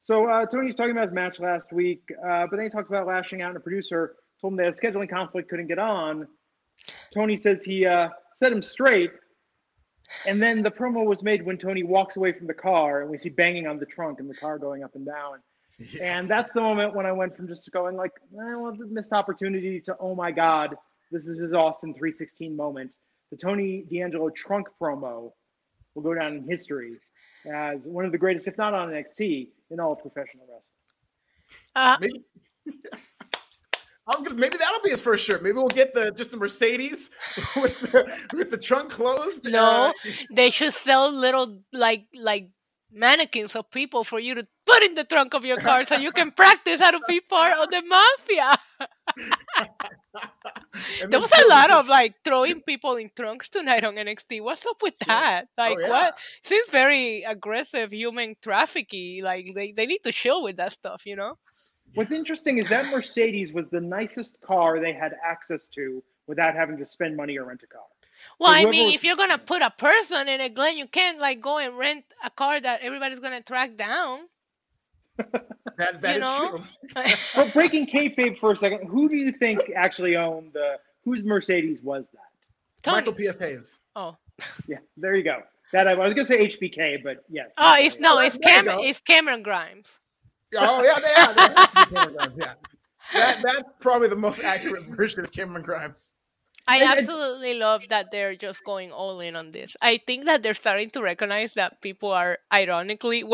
So Tony's talking about his match last week, but then he talks about lashing out and a producer told him they had a scheduling conflict, couldn't get on. Tony says he set him straight. And then the promo was made when Tony walks away from the car and we see banging on the trunk and the car going up and down. Yes. And that's the moment when I went from just going like, I want this missed opportunity to, oh my God, This is his Austin 316 moment. The Tony D'Angelo trunk promo will go down in history as one of the greatest, if not on NXT, in all of professional wrestling. Maybe that'll be his first shirt. Maybe we'll get the Mercedes with the trunk closed. No, they should sell little like mannequins of people for you to put in the trunk of your car so you can practice how to be part of the mafia. There was a lot of throwing people in trunks tonight on NXT. What's up with that? What seems very aggressive, human trafficking. They need to chill with that stuff, you know? What's interesting is that Mercedes was the nicest car they had access to without having to spend money or rent a car. Well, I mean, if you're going to put a person in it, Glenn, you can't go and rent a car that everybody's going to track down. That is true. But breaking kayfabe for a second, who do you think actually owned whose Mercedes was that? Tony's. Michael P.F. Hayes. Oh. Yeah, there you go. That I was going to say HBK, but yes. Oh, it's Cameron Grimes. Oh, yeah, they are. That's probably the most accurate version of Cameron Grimes. I absolutely love that they're just going all in on this. I think that they're starting to recognize that people are ironically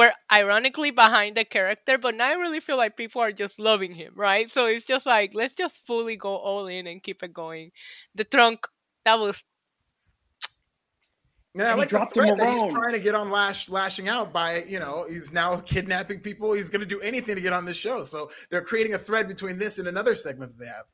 behind the character, but now I really feel like people are just loving him, right? So it's just let's just fully go all in and keep it going. The trunk, that was... Yeah, I dropped him alone. He's trying to get on lashing out by, he's now kidnapping people. He's going to do anything to get on this show. So they're creating a thread between this and another segment that they have.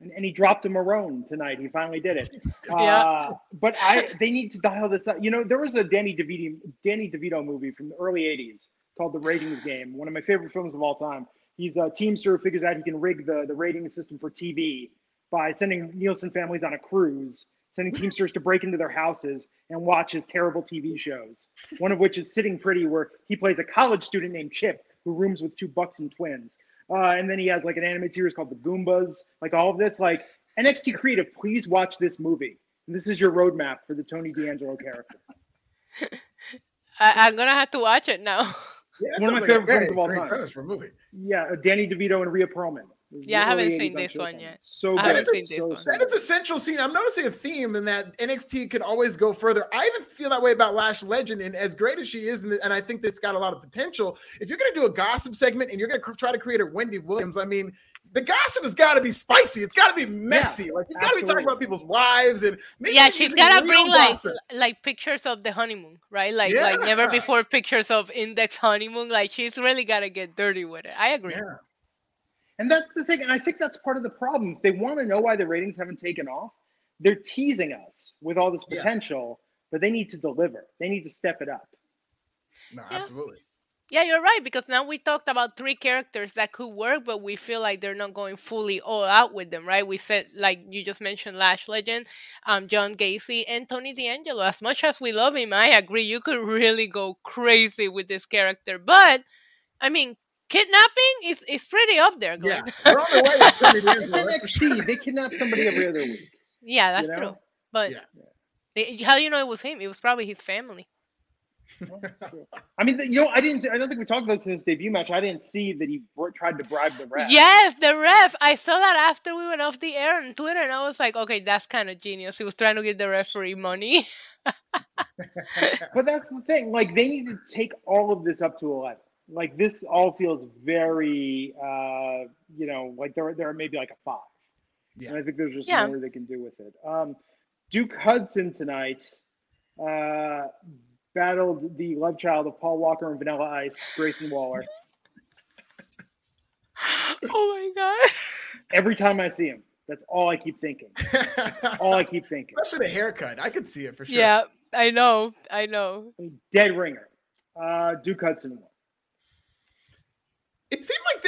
And he dropped a Marone tonight. He finally did it. Yeah. But they need to dial this up. There was a Danny DeVito movie from the early 80s called The Ratings Game, one of my favorite films of all time. He's a teamster who figures out he can rig the rating system for TV by sending Nielsen families on a cruise, sending teamsters to break into their houses and watch his terrible TV shows, one of which is Sitting Pretty, where he plays a college student named Chip who rooms with two buxom twins. And then he has an animated series called The Goombas, all of this, NXT Creative, please watch this movie. This is your roadmap for the Tony D'Angelo character. I'm going to have to watch it now. Yeah, one of my favorite films of all time. Danny DeVito and Rhea Perlman. Yeah, I haven't seen this one yet. So good. That is a central scene. I'm noticing a theme in that NXT could always go further. I even feel that way about Lash Legend, and as great as she is, and I think that's got a lot of potential. If you're going to do a gossip segment and you're going to try to create a Wendy Williams, I mean, the gossip has got to be spicy. It's got to be messy. You got to be talking about people's wives and maybe she's got to bring pictures of the honeymoon, right? Never before pictures of index honeymoon. She's really got to get dirty with it. I agree. Yeah. And that's the thing, and I think that's part of the problem. If they want to know why the ratings haven't taken off, they're teasing us with all this potential, but they need to deliver. They need to step it up. No, absolutely. Yeah, you're right, because now we talked about three characters that could work, but we feel like they're not going fully all out with them, right? We said, you just mentioned Lash Legend, John Gacy, and Tony D'Angelo. As much as we love him, I agree, you could really go crazy with this character. But, I mean, kidnapping is pretty up there, Glenn. Yeah, they're on the way with Tony D'Angelo. NXT, they kidnap somebody every other week. Yeah, that's true. But how do you know it was him? It was probably his family. I mean, I don't think we talked about this in his debut match. I didn't see that he tried to bribe the ref. Yes, the ref. I saw that after we went off the air on Twitter, and I was like, okay, that's kind of genius. He was trying to give the referee money. But that's the thing. They need to take all of this up to 11. This all feels very, there are maybe a 5. Yeah. And I think there's just more they can do with it. Duke Hudson tonight battled the love child of Paul Walker and Vanilla Ice, Grayson Waller. Oh, my God. Every time I see him, that's all I keep thinking. Especially the haircut. I could see it for sure. Yeah, I know. Dead ringer. Duke Hudson won. It seemed like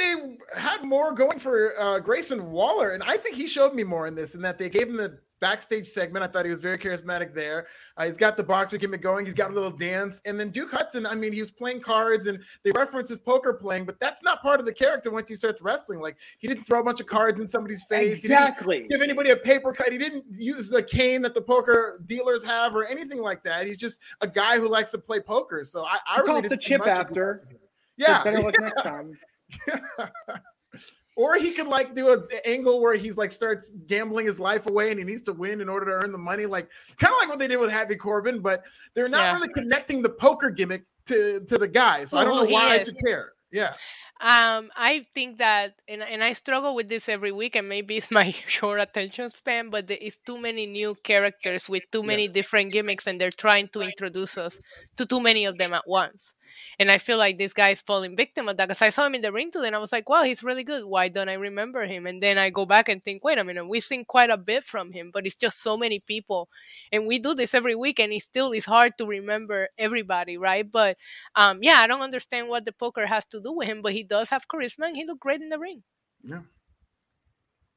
they had more going for Grayson Waller, and I think he showed me more in this, in that they gave him the backstage segment. I thought he was very charismatic there. He's got the boxer gimmick going. He's got a little dance. And then Duke Hudson, I mean, he was playing cards, and they reference his poker playing, but that's not part of the character once he starts wrestling. He didn't throw a bunch of cards in somebody's face. Exactly. He didn't give anybody a paper cut. He didn't use the cane that the poker dealers have or anything like that. He's just a guy who likes to play poker. So I really tossed a chip after. Yeah. Better luck next time. Yeah. Or he could like do an angle where he's like starts gambling his life away and he needs to win in order to earn the money. Like kind of like what they did with Happy Corbin, but they're not really connecting the poker gimmick to the guy. So I don't know why I should care. Yeah. I think that, and I struggle with this every week, and maybe it's my short attention span, but there is too many new characters with too many different gimmicks, and they're trying to introduce us to too many of them at once. And I feel like this guy is falling victim of that, because I saw him in the ring today, and I was like, wow, he's really good. Why don't I remember him? And then I go back and think, wait a minute, we've seen quite a bit from him, but it's just so many people. And we do this every week, and it still is hard to remember everybody, right? But, yeah, I don't understand what the poker has to do with him, but he does have charisma, and he looked great in the ring. Yeah.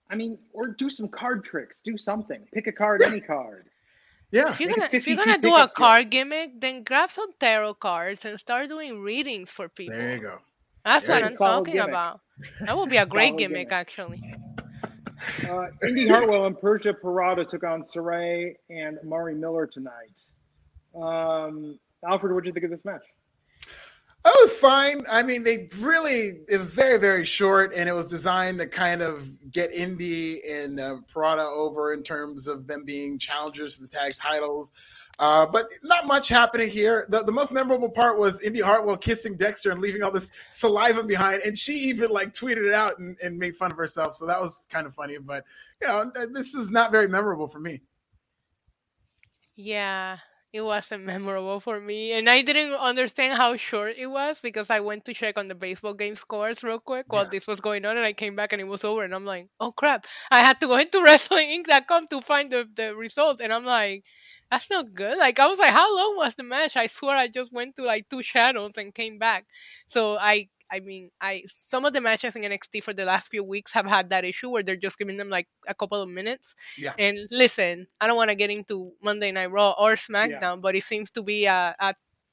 I mean, or do some card tricks. Do something. Pick a card, any card. Yeah. If you're gonna do a card gimmick, then grab some tarot cards and start doing readings for people. There you go. That's what I'm talking about. That would be a great gimmick, actually. Indy Hartwell and Persia Parada took on Saray and Mari Miller tonight. Alfred, what did you think of this match? It was fine. I mean, it was very, very short, and it was designed to kind of get Indy and Parada over in terms of them being challengers to the tag titles. But not much happening here. The most memorable part was Indy Hartwell kissing Dexter and leaving all this saliva behind, and she even like tweeted it out and made fun of herself. So that was kind of funny, but you know, this was not very memorable for me. Yeah. It wasn't memorable for me, and I didn't understand how short it was because I went to check on the baseball game scores real quick while this was going on, and I came back and it was over, and I'm like, oh crap, I had to go into WrestlingInc.com to find the result, and I'm like, that's not good. Like, I was like, how long was the match? I swear I just went to like two channels and came back. So I mean, some of the matches in NXT for the last few weeks have had that issue where they're just giving them like a couple of minutes. Yeah. And listen, I don't want to get into Monday Night Raw or SmackDown, but it seems to be a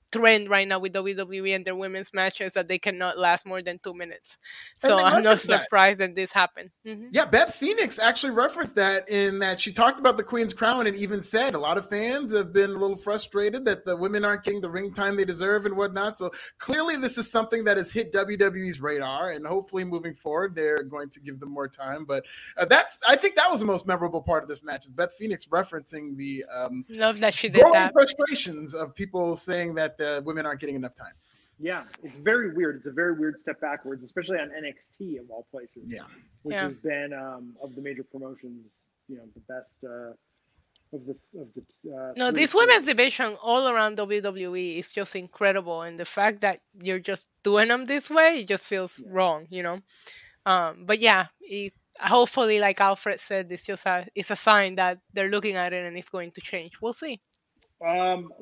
trend right now with WWE and their women's matches that they cannot last more than 2 minutes. So I'm not surprised that this happened. Mm-hmm. Yeah, Beth Phoenix actually referenced that in that she talked about the Queen's Crown and even said a lot of fans have been a little frustrated that the women aren't getting the ring time they deserve and whatnot. So clearly this is something that has hit WWE's radar, and hopefully moving forward they're going to give them more time. But I think that was the most memorable part of this match is Beth Phoenix referencing the love that she did that. Frustrations of people saying that the women aren't getting enough time. Yeah, it's very weird. It's a very weird step backwards, especially on NXT of all places. Yeah, which has been of the major promotions, you know, the best this women's division all around WWE is just incredible, and the fact that you're just doing them this way, it just feels wrong, you know. But yeah, hopefully, like Alfred said, it's a sign that they're looking at it and it's going to change. We'll see. Loved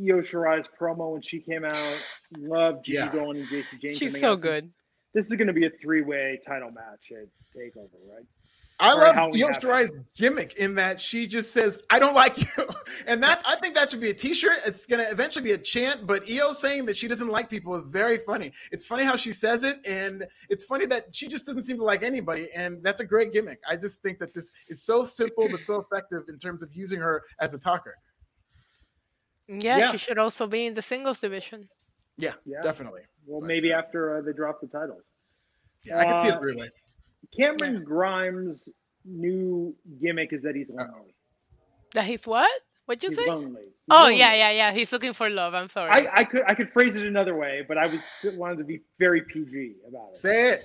Io Shirai's promo when she came out. Loved Gigi Dolan and JC Jane. She's so good. This is going to be a three-way title match at Takeover, right? I love Io Shirai's gimmick in that she just says, "I don't like you," and that I think that should be a T-shirt. It's going to eventually be a chant, but Io saying that she doesn't like people is very funny. It's funny how she says it, and it's funny that she just doesn't seem to like anybody, and that's a great gimmick. I just think that this is so simple but so effective in terms of using her as a talker. Yeah, she should also be in the singles division. Yeah, definitely. Well, maybe after they drop the titles. Yeah, I can see it really. Cameron Grimes' new gimmick is that he's lonely. That he's what? What'd you say? Lonely. He's lonely. Yeah. He's looking for love. I'm sorry. I could phrase it another way, but I wanted to be very PG about it.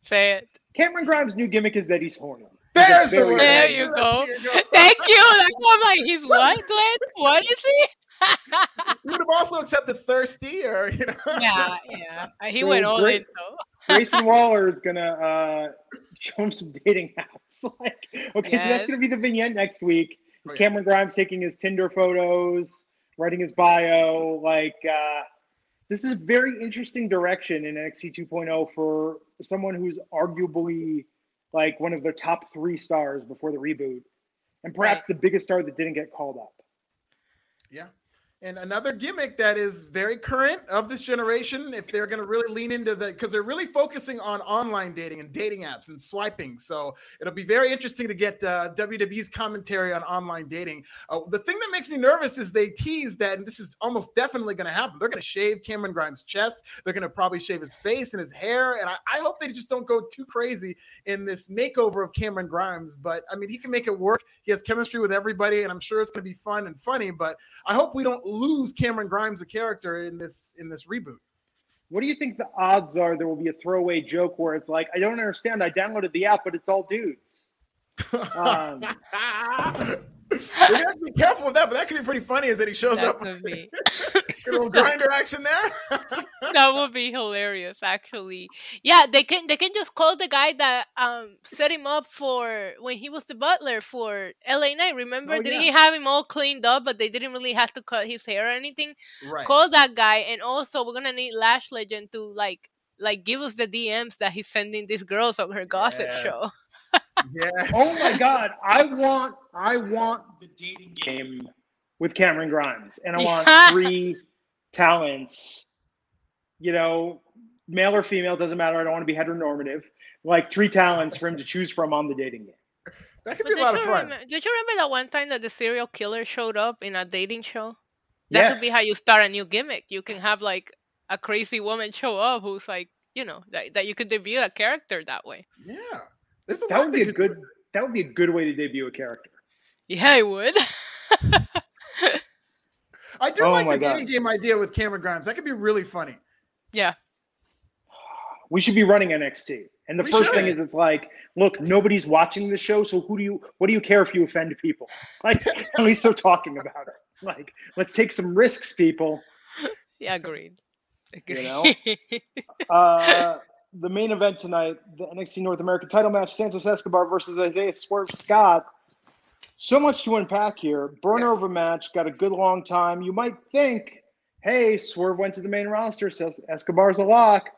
Say it. Cameron Grimes' new gimmick is that he's horny. There you go. Thank you. That's why I'm like, he's what, Glenn? What is he? You would have also accepted thirsty, or you know. Yeah. He went all in though. Grayson Waller is gonna show him some dating apps. So that's gonna be the vignette next week. It's Cameron Grimes taking his Tinder photos, writing his bio. This is a very interesting direction in NXT 2.0 for someone who's arguably like one of the top three stars before the reboot, and perhaps the biggest star that didn't get called up. Yeah. And another gimmick that is very current of this generation, if they're going to really lean into the, because they're really focusing on online dating and dating apps and swiping. So it'll be very interesting to get WWE's commentary on online dating. The thing that makes me nervous is they tease that, and this is almost definitely going to happen, they're going to shave Cameron Grimes' chest. They're going to probably shave his face and his hair. And I hope they just don't go too crazy in this makeover of Cameron Grimes. But, I mean, he can make it work. He has chemistry with everybody, and I'm sure it's going to be fun and funny. But I hope we don't lose Cameron Grimes, a character, in this reboot. What do you think the odds are there will be a throwaway joke where it's like, I don't understand, I downloaded the app, but it's all dudes? We have to be careful with that, but that could be pretty funny, is that he shows that up. Could be. A little grinder action there. That would be hilarious, actually. Yeah, they can just call the guy that set him up for when he was the butler for LA Knight. Remember, didn't he have him all cleaned up, but they didn't really have to cut his hair or anything? Right. Call that guy, and also we're gonna need Lash Legend to like give us the DMs that he's sending these girls on her gossip show. Yeah. Oh my God, I want the dating game with Cameron Grimes, and I want three talents, you know, male or female, doesn't matter. I don't want to be heteronormative. Like three talents for him to choose from on the dating game. That could be a lot of fun. Did you remember that one time that the serial killer showed up in a dating show? That could be how you start a new gimmick. You can have like a crazy woman show up who's like, you know, that you could debut a character that way. Yeah. That would be a good way to debut a character. Yeah, it would. I do like the dating game idea with Cameron Grimes. That could be really funny. Yeah. We should be running NXT. And the first thing is, it's like, look, nobody's watching the show, so what do you care if you offend people? Like, at least they're talking about it. Like, let's take some risks, people. Yeah, agreed. You know? The main event tonight, the NXT North American title match, Santos Escobar versus Isaiah Swerve Scott. So much to unpack here. Burnover match, got a good long time. You might think, hey, Swerve went to the main roster, says Escobar's a lock.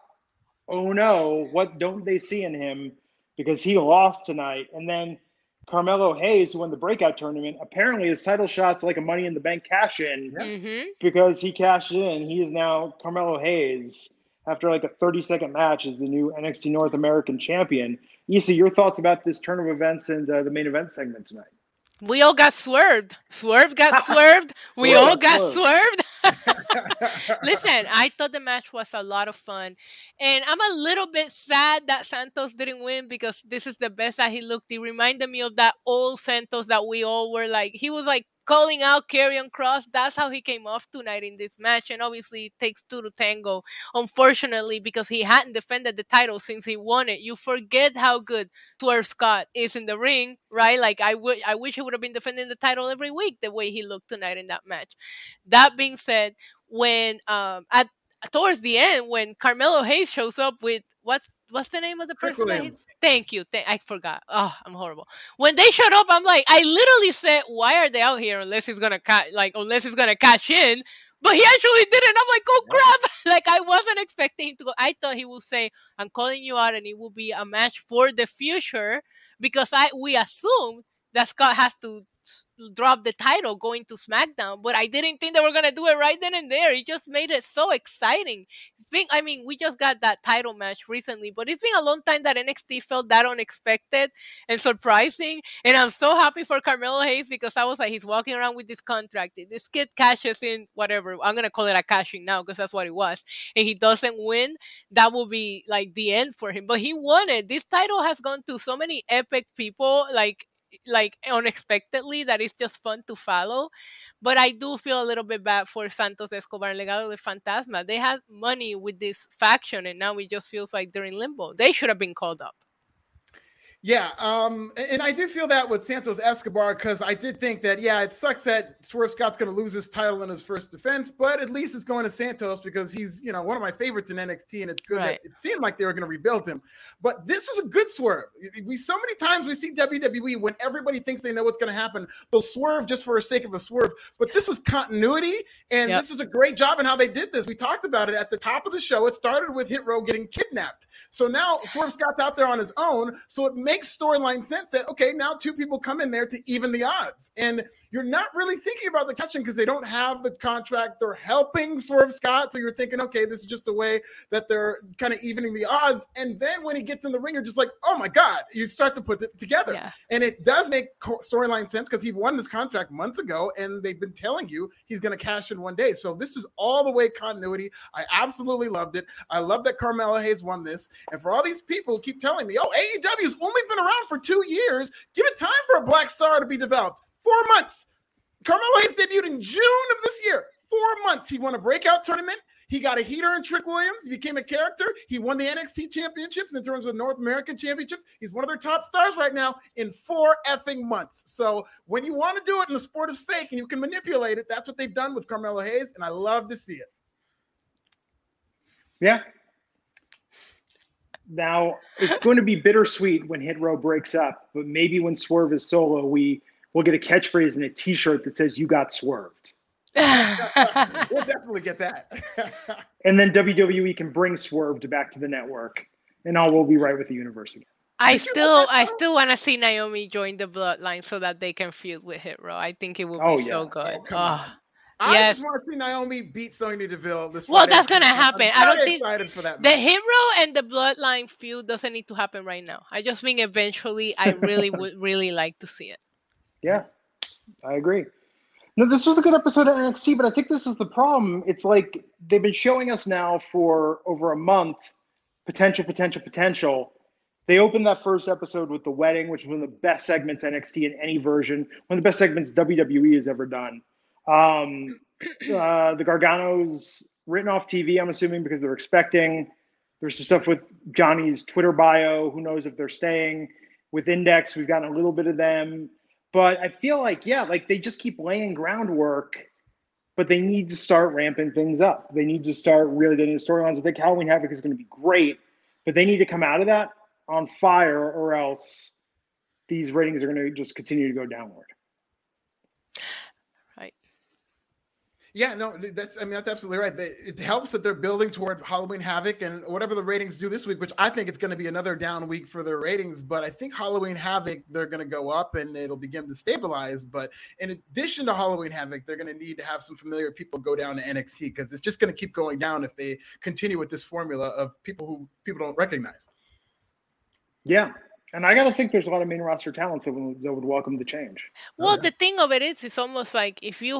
Oh no, what don't they see in him? Because he lost tonight. And then Carmelo Hayes, who won the breakout tournament, apparently his title shot's like a Money in the Bank cash-in because he cashed in. He is now Carmelo Hayes, after like a 30-second match, is the new NXT North American champion. Issa, your thoughts about this turn of events and the main event segment tonight? We all got swerved. Swerve got swerved. We all got swerved. Listen, I thought the match was a lot of fun. And I'm a little bit sad that Santos didn't win, because this is the best that he looked. He reminded me of that old Santos that we all were like, he was like calling out Karrion Kross. That's how he came off tonight in this match. And obviously it takes two to tango, unfortunately, because he hadn't defended the title since he won it. You forget how good Swerve Scott is in the ring, right? Like I wish he would have been defending the title every week the way he looked tonight in that match. That being said, when towards the end, when Carmelo Hayes shows up with what's the name of the person? Thank you. I forgot. Oh, I'm horrible. When they showed up, I'm like, I literally said, "Why are they out here unless he's gonna unless he's gonna cash in?" But he actually didn't. I'm like, "Oh crap!" Like I wasn't expecting him to go. I thought he would say, "I'm calling you out," and it will be a match for the future, because we assume that Scott has to drop the title going to SmackDown, but I didn't think they were going to do it right then and there. It just made it so exciting. I mean, we just got that title match recently, but it's been a long time that NXT felt that unexpected and surprising, and I'm so happy for Carmelo Hayes, because I was like, he's walking around with this contract. This kid cashes in whatever. I'm going to call it a cashing now because that's what it was. And he doesn't win. That will be like the end for him, but he won it. This title has gone to so many epic people, like unexpectedly, that is just fun to follow. But I do feel a little bit bad for Santos Escobar and Legado de Fantasma. They had money with this faction, and now it just feels like they're in limbo. They should have been called up. Yeah, and I do feel that with Santos Escobar, because I did think that, it sucks that Swerve Scott's going to lose his title in his first defense, but at least it's going to Santos, because he's, you know, one of my favorites in NXT, and it's good that it seemed like they were going to rebuild him. But this was a good swerve. So many times we see WWE, when everybody thinks they know what's going to happen, they'll swerve just for the sake of a swerve. But this was continuity, and this was a great job in how they did this. We talked about it at the top of the show. It started with Hit Row getting kidnapped. So now Swerve Scott's out there on his own, so it makes storyline sense that, okay, now two people come in there to even the odds. And you're not really thinking about the catching because they don't have the contract. They're helping Swerve Scott. So you're thinking, okay, this is just a way that they're kind of evening the odds. And then when he gets in the ring, you're just like, oh my God, you start to put it together. Yeah. And it does make storyline sense because he won this contract months ago and they've been telling you he's going to cash in one day. So this is all the way continuity. I absolutely loved it. I love that Carmella Hayes won this. And for all these people who keep telling me, oh, AEW's only been around for 2 years. Give it time for a black star to be developed. 4 months. Carmelo Hayes debuted in June of this year. 4 months. He won a breakout tournament. He got a heater in Trick Williams. He became a character. He won the NXT championships in terms of North American championships. He's one of their top stars right now in 4 effing months. So when you want to do it and the sport is fake and you can manipulate it, that's what they've done with Carmelo Hayes, and I love to see it. Yeah. Now, it's going to be bittersweet when Hit Row breaks up, but maybe when Swerve is solo, we'll get a catchphrase and a T-shirt that says, you got swerved. We'll definitely get that. And then WWE can bring Swerved back to the network, and all will be right with the universe again. I still want to see Naomi join the Bloodline so that they can feud with Hit Row. I think it will be so good. I just want to see Naomi beat Sonya Deville this Friday. Well, that's going to happen. I'm excited for that. The Hit Row and the Bloodline feud doesn't need to happen right now. I just mean eventually, I really would really like to see it. Yeah, I agree. No, this was a good episode of NXT, but I think this is the problem. It's like they've been showing us now for over a month, potential. They opened that first episode with the wedding, which was one of the best segments NXT in any version, one of the best segments WWE has ever done. The Garganos written off TV, I'm assuming, because they're expecting. There's some stuff with Johnny's Twitter bio. Who knows if they're staying. With Index, we've gotten a little bit of them. But I feel like, they just keep laying groundwork, but they need to start ramping things up. They need to start really getting the storylines. I think Halloween Havoc is going to be great, but they need to come out of that on fire or else these ratings are going to just continue to go downward. Yeah, no, that's absolutely right. It helps that they're building toward Halloween Havoc and whatever the ratings do this week, which I think it's going to be another down week for their ratings, but I think Halloween Havoc, they're going to go up and it'll begin to stabilize. But in addition to Halloween Havoc, they're going to need to have some familiar people go down to NXT because it's just going to keep going down if they continue with this formula of people who people don't recognize. Yeah. And I got to think there's a lot of main roster talents that would welcome the change. Well, The thing of it is, it's almost like if you're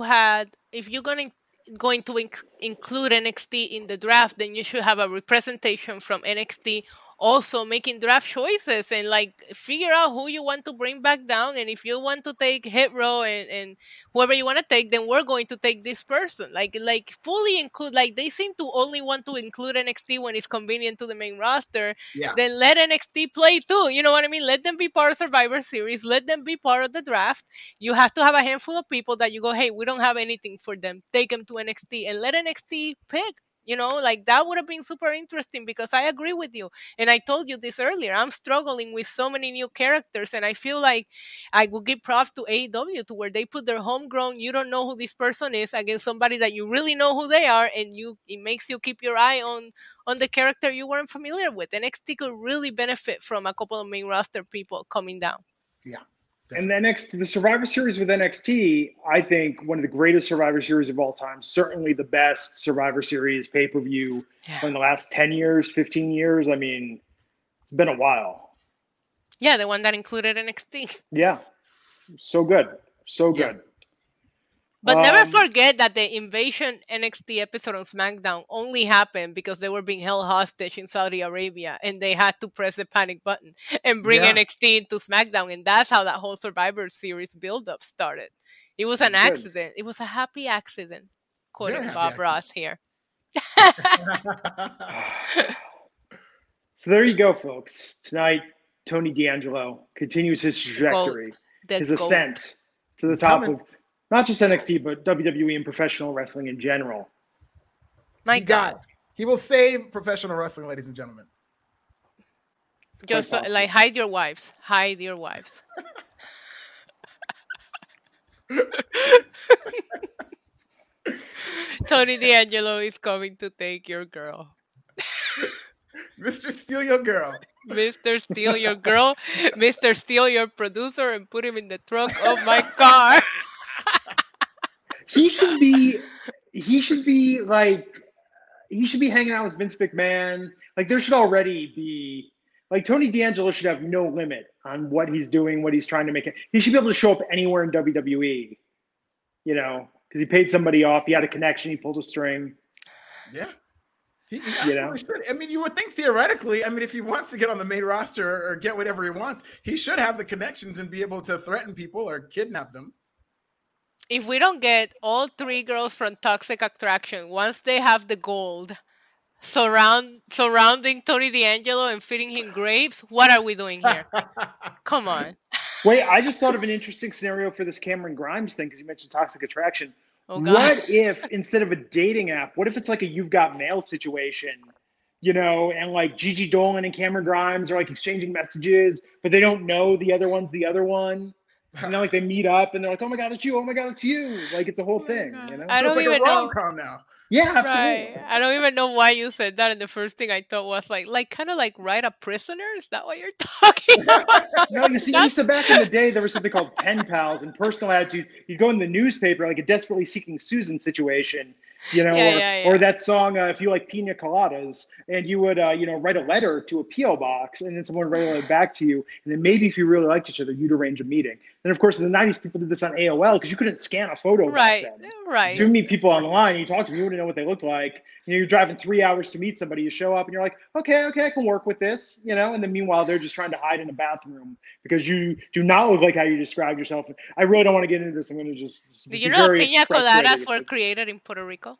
going to include NXT in the draft, then you should have a representation from NXT also making draft choices and like figure out who you want to bring back down. And if you want to take Hit Row and whoever you want to take, then we're going to take this person. Like fully include, like they seem to only want to include NXT when it's convenient to the main roster. Yeah. Then let NXT play too. You know what I mean? Let them be part of Survivor Series. Let them be part of the draft. You have to have a handful of people that you go, hey, we don't have anything for them. Take them to NXT and let NXT pick. You know, like that would have been super interesting because I agree with you. And I told you this earlier, I'm struggling with so many new characters. And I feel like I will give props to AEW to where they put their homegrown, you don't know who this person is, against somebody that you really know who they are. And it makes you keep your eye on the character you weren't familiar with. NXT could really benefit from a couple of main roster people coming down. Yeah. Definitely. And the Survivor Series with NXT, I think one of the greatest Survivor Series of all time, certainly the best Survivor Series pay-per-view in the last 10 years, 15 years. I mean, it's been a while. Yeah, the one that included NXT. Yeah. So good. Yeah. But never forget that the Invasion NXT episode on SmackDown only happened because they were being held hostage in Saudi Arabia and they had to press the panic button and bring NXT into SmackDown. And that's how that whole Survivor Series buildup started. It was an accident. It was a happy accident, quoting Bob Ross here. So there you go, folks. Tonight, Tony D'Angelo continues his trajectory, ascent to the top of... not just NXT, but WWE and professional wrestling in general. My God. He will save professional wrestling, ladies and gentlemen. Just awesome. Like, hide your wives. Hide your wives. Tony D'Angelo is coming to take your girl. Mr. Steal Your Girl. Mr. Steal Your Girl. Mr. Steal Your Producer and put him in the trunk of my car. He should be hanging out with Vince McMahon. Like, there should already be, like, Tony D'Angelo should have no limit on what he's doing, what he's trying to make it. He should be able to show up anywhere in WWE, you know, because he paid somebody off. He had a connection. He pulled a string. Yeah. He you know? Should. I mean, you would think theoretically, I mean, if he wants to get on the main roster or get whatever he wants, he should have the connections and be able to threaten people or kidnap them. If we don't get all three girls from Toxic Attraction, once they have the gold, surrounding Tony D'Angelo and feeding him grapes, what are we doing here? Come on. Wait, I just thought of an interesting scenario for this Cameron Grimes thing, because you mentioned Toxic Attraction. Oh, God. What if, instead of a dating app, what if it's like a You've Got Mail situation, you know, and like Gigi Dolan and Cameron Grimes are like exchanging messages, but they don't know the other one's the other one. And then, like, they meet up, and they're like, "Oh my God, it's you! Oh my God, it's you!" Like, it's a whole thing, you know. I don't so it's like even a rom-com know now. Yeah, absolutely. Right. I don't even know why you said that. And the first thing I thought was like kind of like Write a Prisoner. Is that what you're talking about? No, you see, Issa, back in the day, there was something called pen pals and personal ads. You'd go in the newspaper, like a Desperately Seeking Susan situation, you know, or that song "If You Like Pina Coladas," and you would, you know, write a letter to a PO box, and then someone would write a letter back to you, and then maybe if you really liked each other, you'd arrange a meeting. And of course, in the '90s, people did this on AOL because you couldn't scan a photo. Right, right. So you meet people online, you talk to them, you wouldn't know what they looked like. You know, you're driving 3 hours to meet somebody. You show up, and you're like, "Okay, I can work with this," you know. And then meanwhile, they're just trying to hide in a bathroom because you do not look like how you describe yourself. I really don't want to get into this. I'm going to just. Do you know piña coladas were created in Puerto Rico?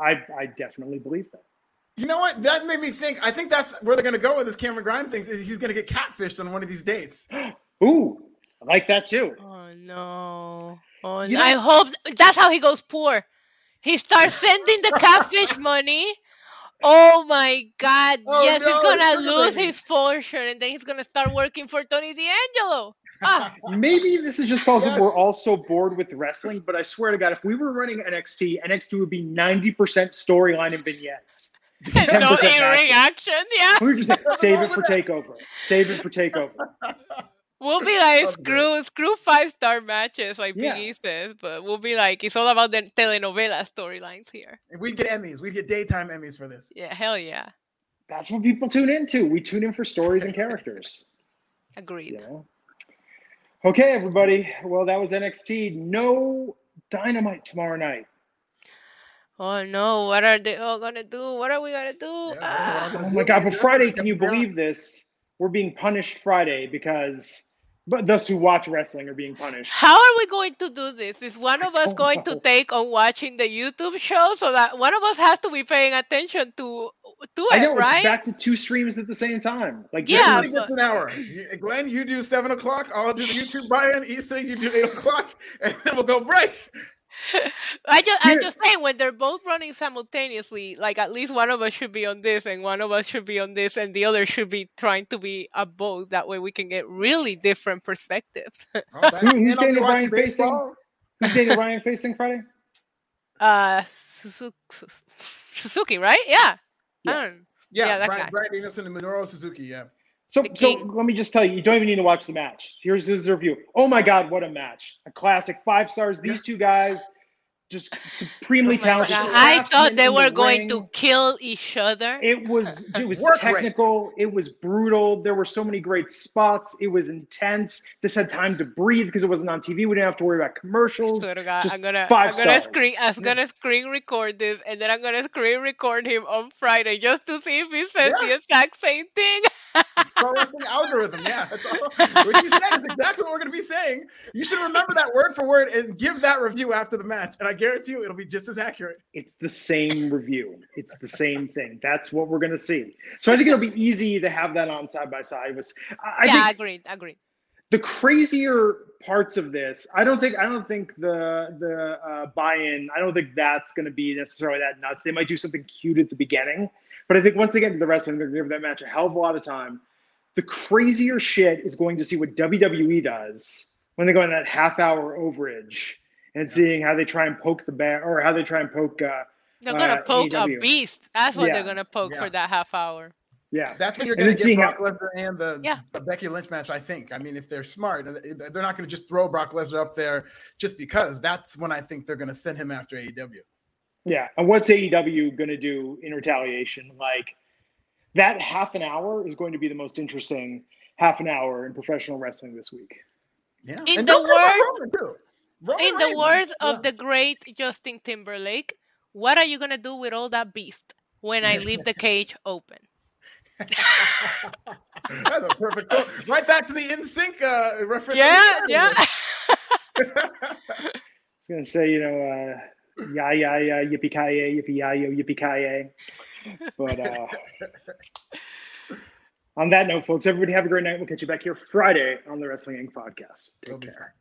I definitely believe that. You know what? That made me think. I think that's where they're going to go with this Cameron Grimes thing. Is he's going to get catfished on one of these dates. Ooh, I like that too. Oh no! Oh, you know, I hope that's how he goes poor. He starts sending the catfish money. Oh my God! Oh, yes, no, he's going to lose his fortune, and then he's going to start working for Tony D'Angelo. Maybe this is just because we're all so bored with wrestling, but I swear to God, if we were running NXT would be 90% storyline and vignettes. And no in-ring action, yeah. We were just like, save it for takeover. We'll be like, screw 5-star matches, like Big E says, but we'll be like, it's all about the telenovela storylines here. We'd get Emmys. We'd get daytime Emmys for this. Yeah, hell yeah. That's what people tune into. We tune in for stories and characters. Agreed. You know? Okay, everybody. Well, that was NXT. No Dynamite tomorrow night. Oh, no. What are they all going to do? What are we going to do? Yeah, oh, my God. But Friday, can you believe this? We're being punished Friday because those who watch wrestling are being punished. How are we going to do this? Is one of us going to take on watching the YouTube show so that one of us has to be paying attention to it, right? It's back to 2 streams at the same time. Like, yeah, but an hour. Glenn, you do 7:00. I'll do the YouTube. Brian, Issa, you do 8:00, and then we'll go break. I'm just saying, when they're both running simultaneously, like, at least one of us should be on this, and one of us should be on this, and the other should be trying to be at both. That way, we can get really different perspectives. Okay. Who's Daniel Bryan facing? Who's Daniel Bryan facing Friday? Suzuki, right? Yeah. I don't know. Yeah, Brian Danielson and Minoru Suzuki. Yeah. So let me just tell you, you don't even need to watch the match. Here's his review. Oh my God, what a match. A classic. 5 stars. These 2 guys, just supremely talented. I thought they were going to kill each other. It was technical. Rate. It was brutal. There were so many great spots. It was intense. This had time to breathe because it wasn't on TV. We didn't have to worry about commercials. So God, I'm gonna screen record this, and then I'm gonna screen record him on Friday just to see if he says the exact same thing. Pro wrestling algorithm, that's all. What you said is exactly what we're going to be saying. You should remember that word for word and give that review after the match, and I guarantee you it'll be just as accurate. It's the same review. It's the same thing. That's what we're going to see. So I think it'll be easy to have that on side by side. I agree. The crazier parts of this, I don't think the buy-in. I don't think that's going to be necessarily that nuts. They might do something cute at the beginning. But I think once they get into the wrestling, they're going to give that match a hell of a lot of time. The crazier shit is going to see what WWE does when they go in that half-hour overage and seeing how they try and poke the bear, or how they try and poke. They're going to poke AEW. A beast. That's what they're going to poke for that half hour. Yeah, that's when you're going to get Brock Lesnar and the Becky Lynch match, I think. I mean, if they're smart, they're not going to just throw Brock Lesnar up there just because. That's when I think they're going to send him after AEW. Yeah, and what's AEW going to do in retaliation? Like, that half an hour is going to be the most interesting half an hour in professional wrestling this week. Yeah, in the words of the great Justin Timberlake, what are you going to do with all that beast when I leave the cage open? That's a perfect quote. Right back to the NSYNC reference. Yeah. I was going to say, yippee-ki-yay, yippee-yi-yo, yippee-ki-yay. But on that note, folks, everybody have a great night. We'll catch you back here Friday on the Wrestling Inc. podcast. Take care.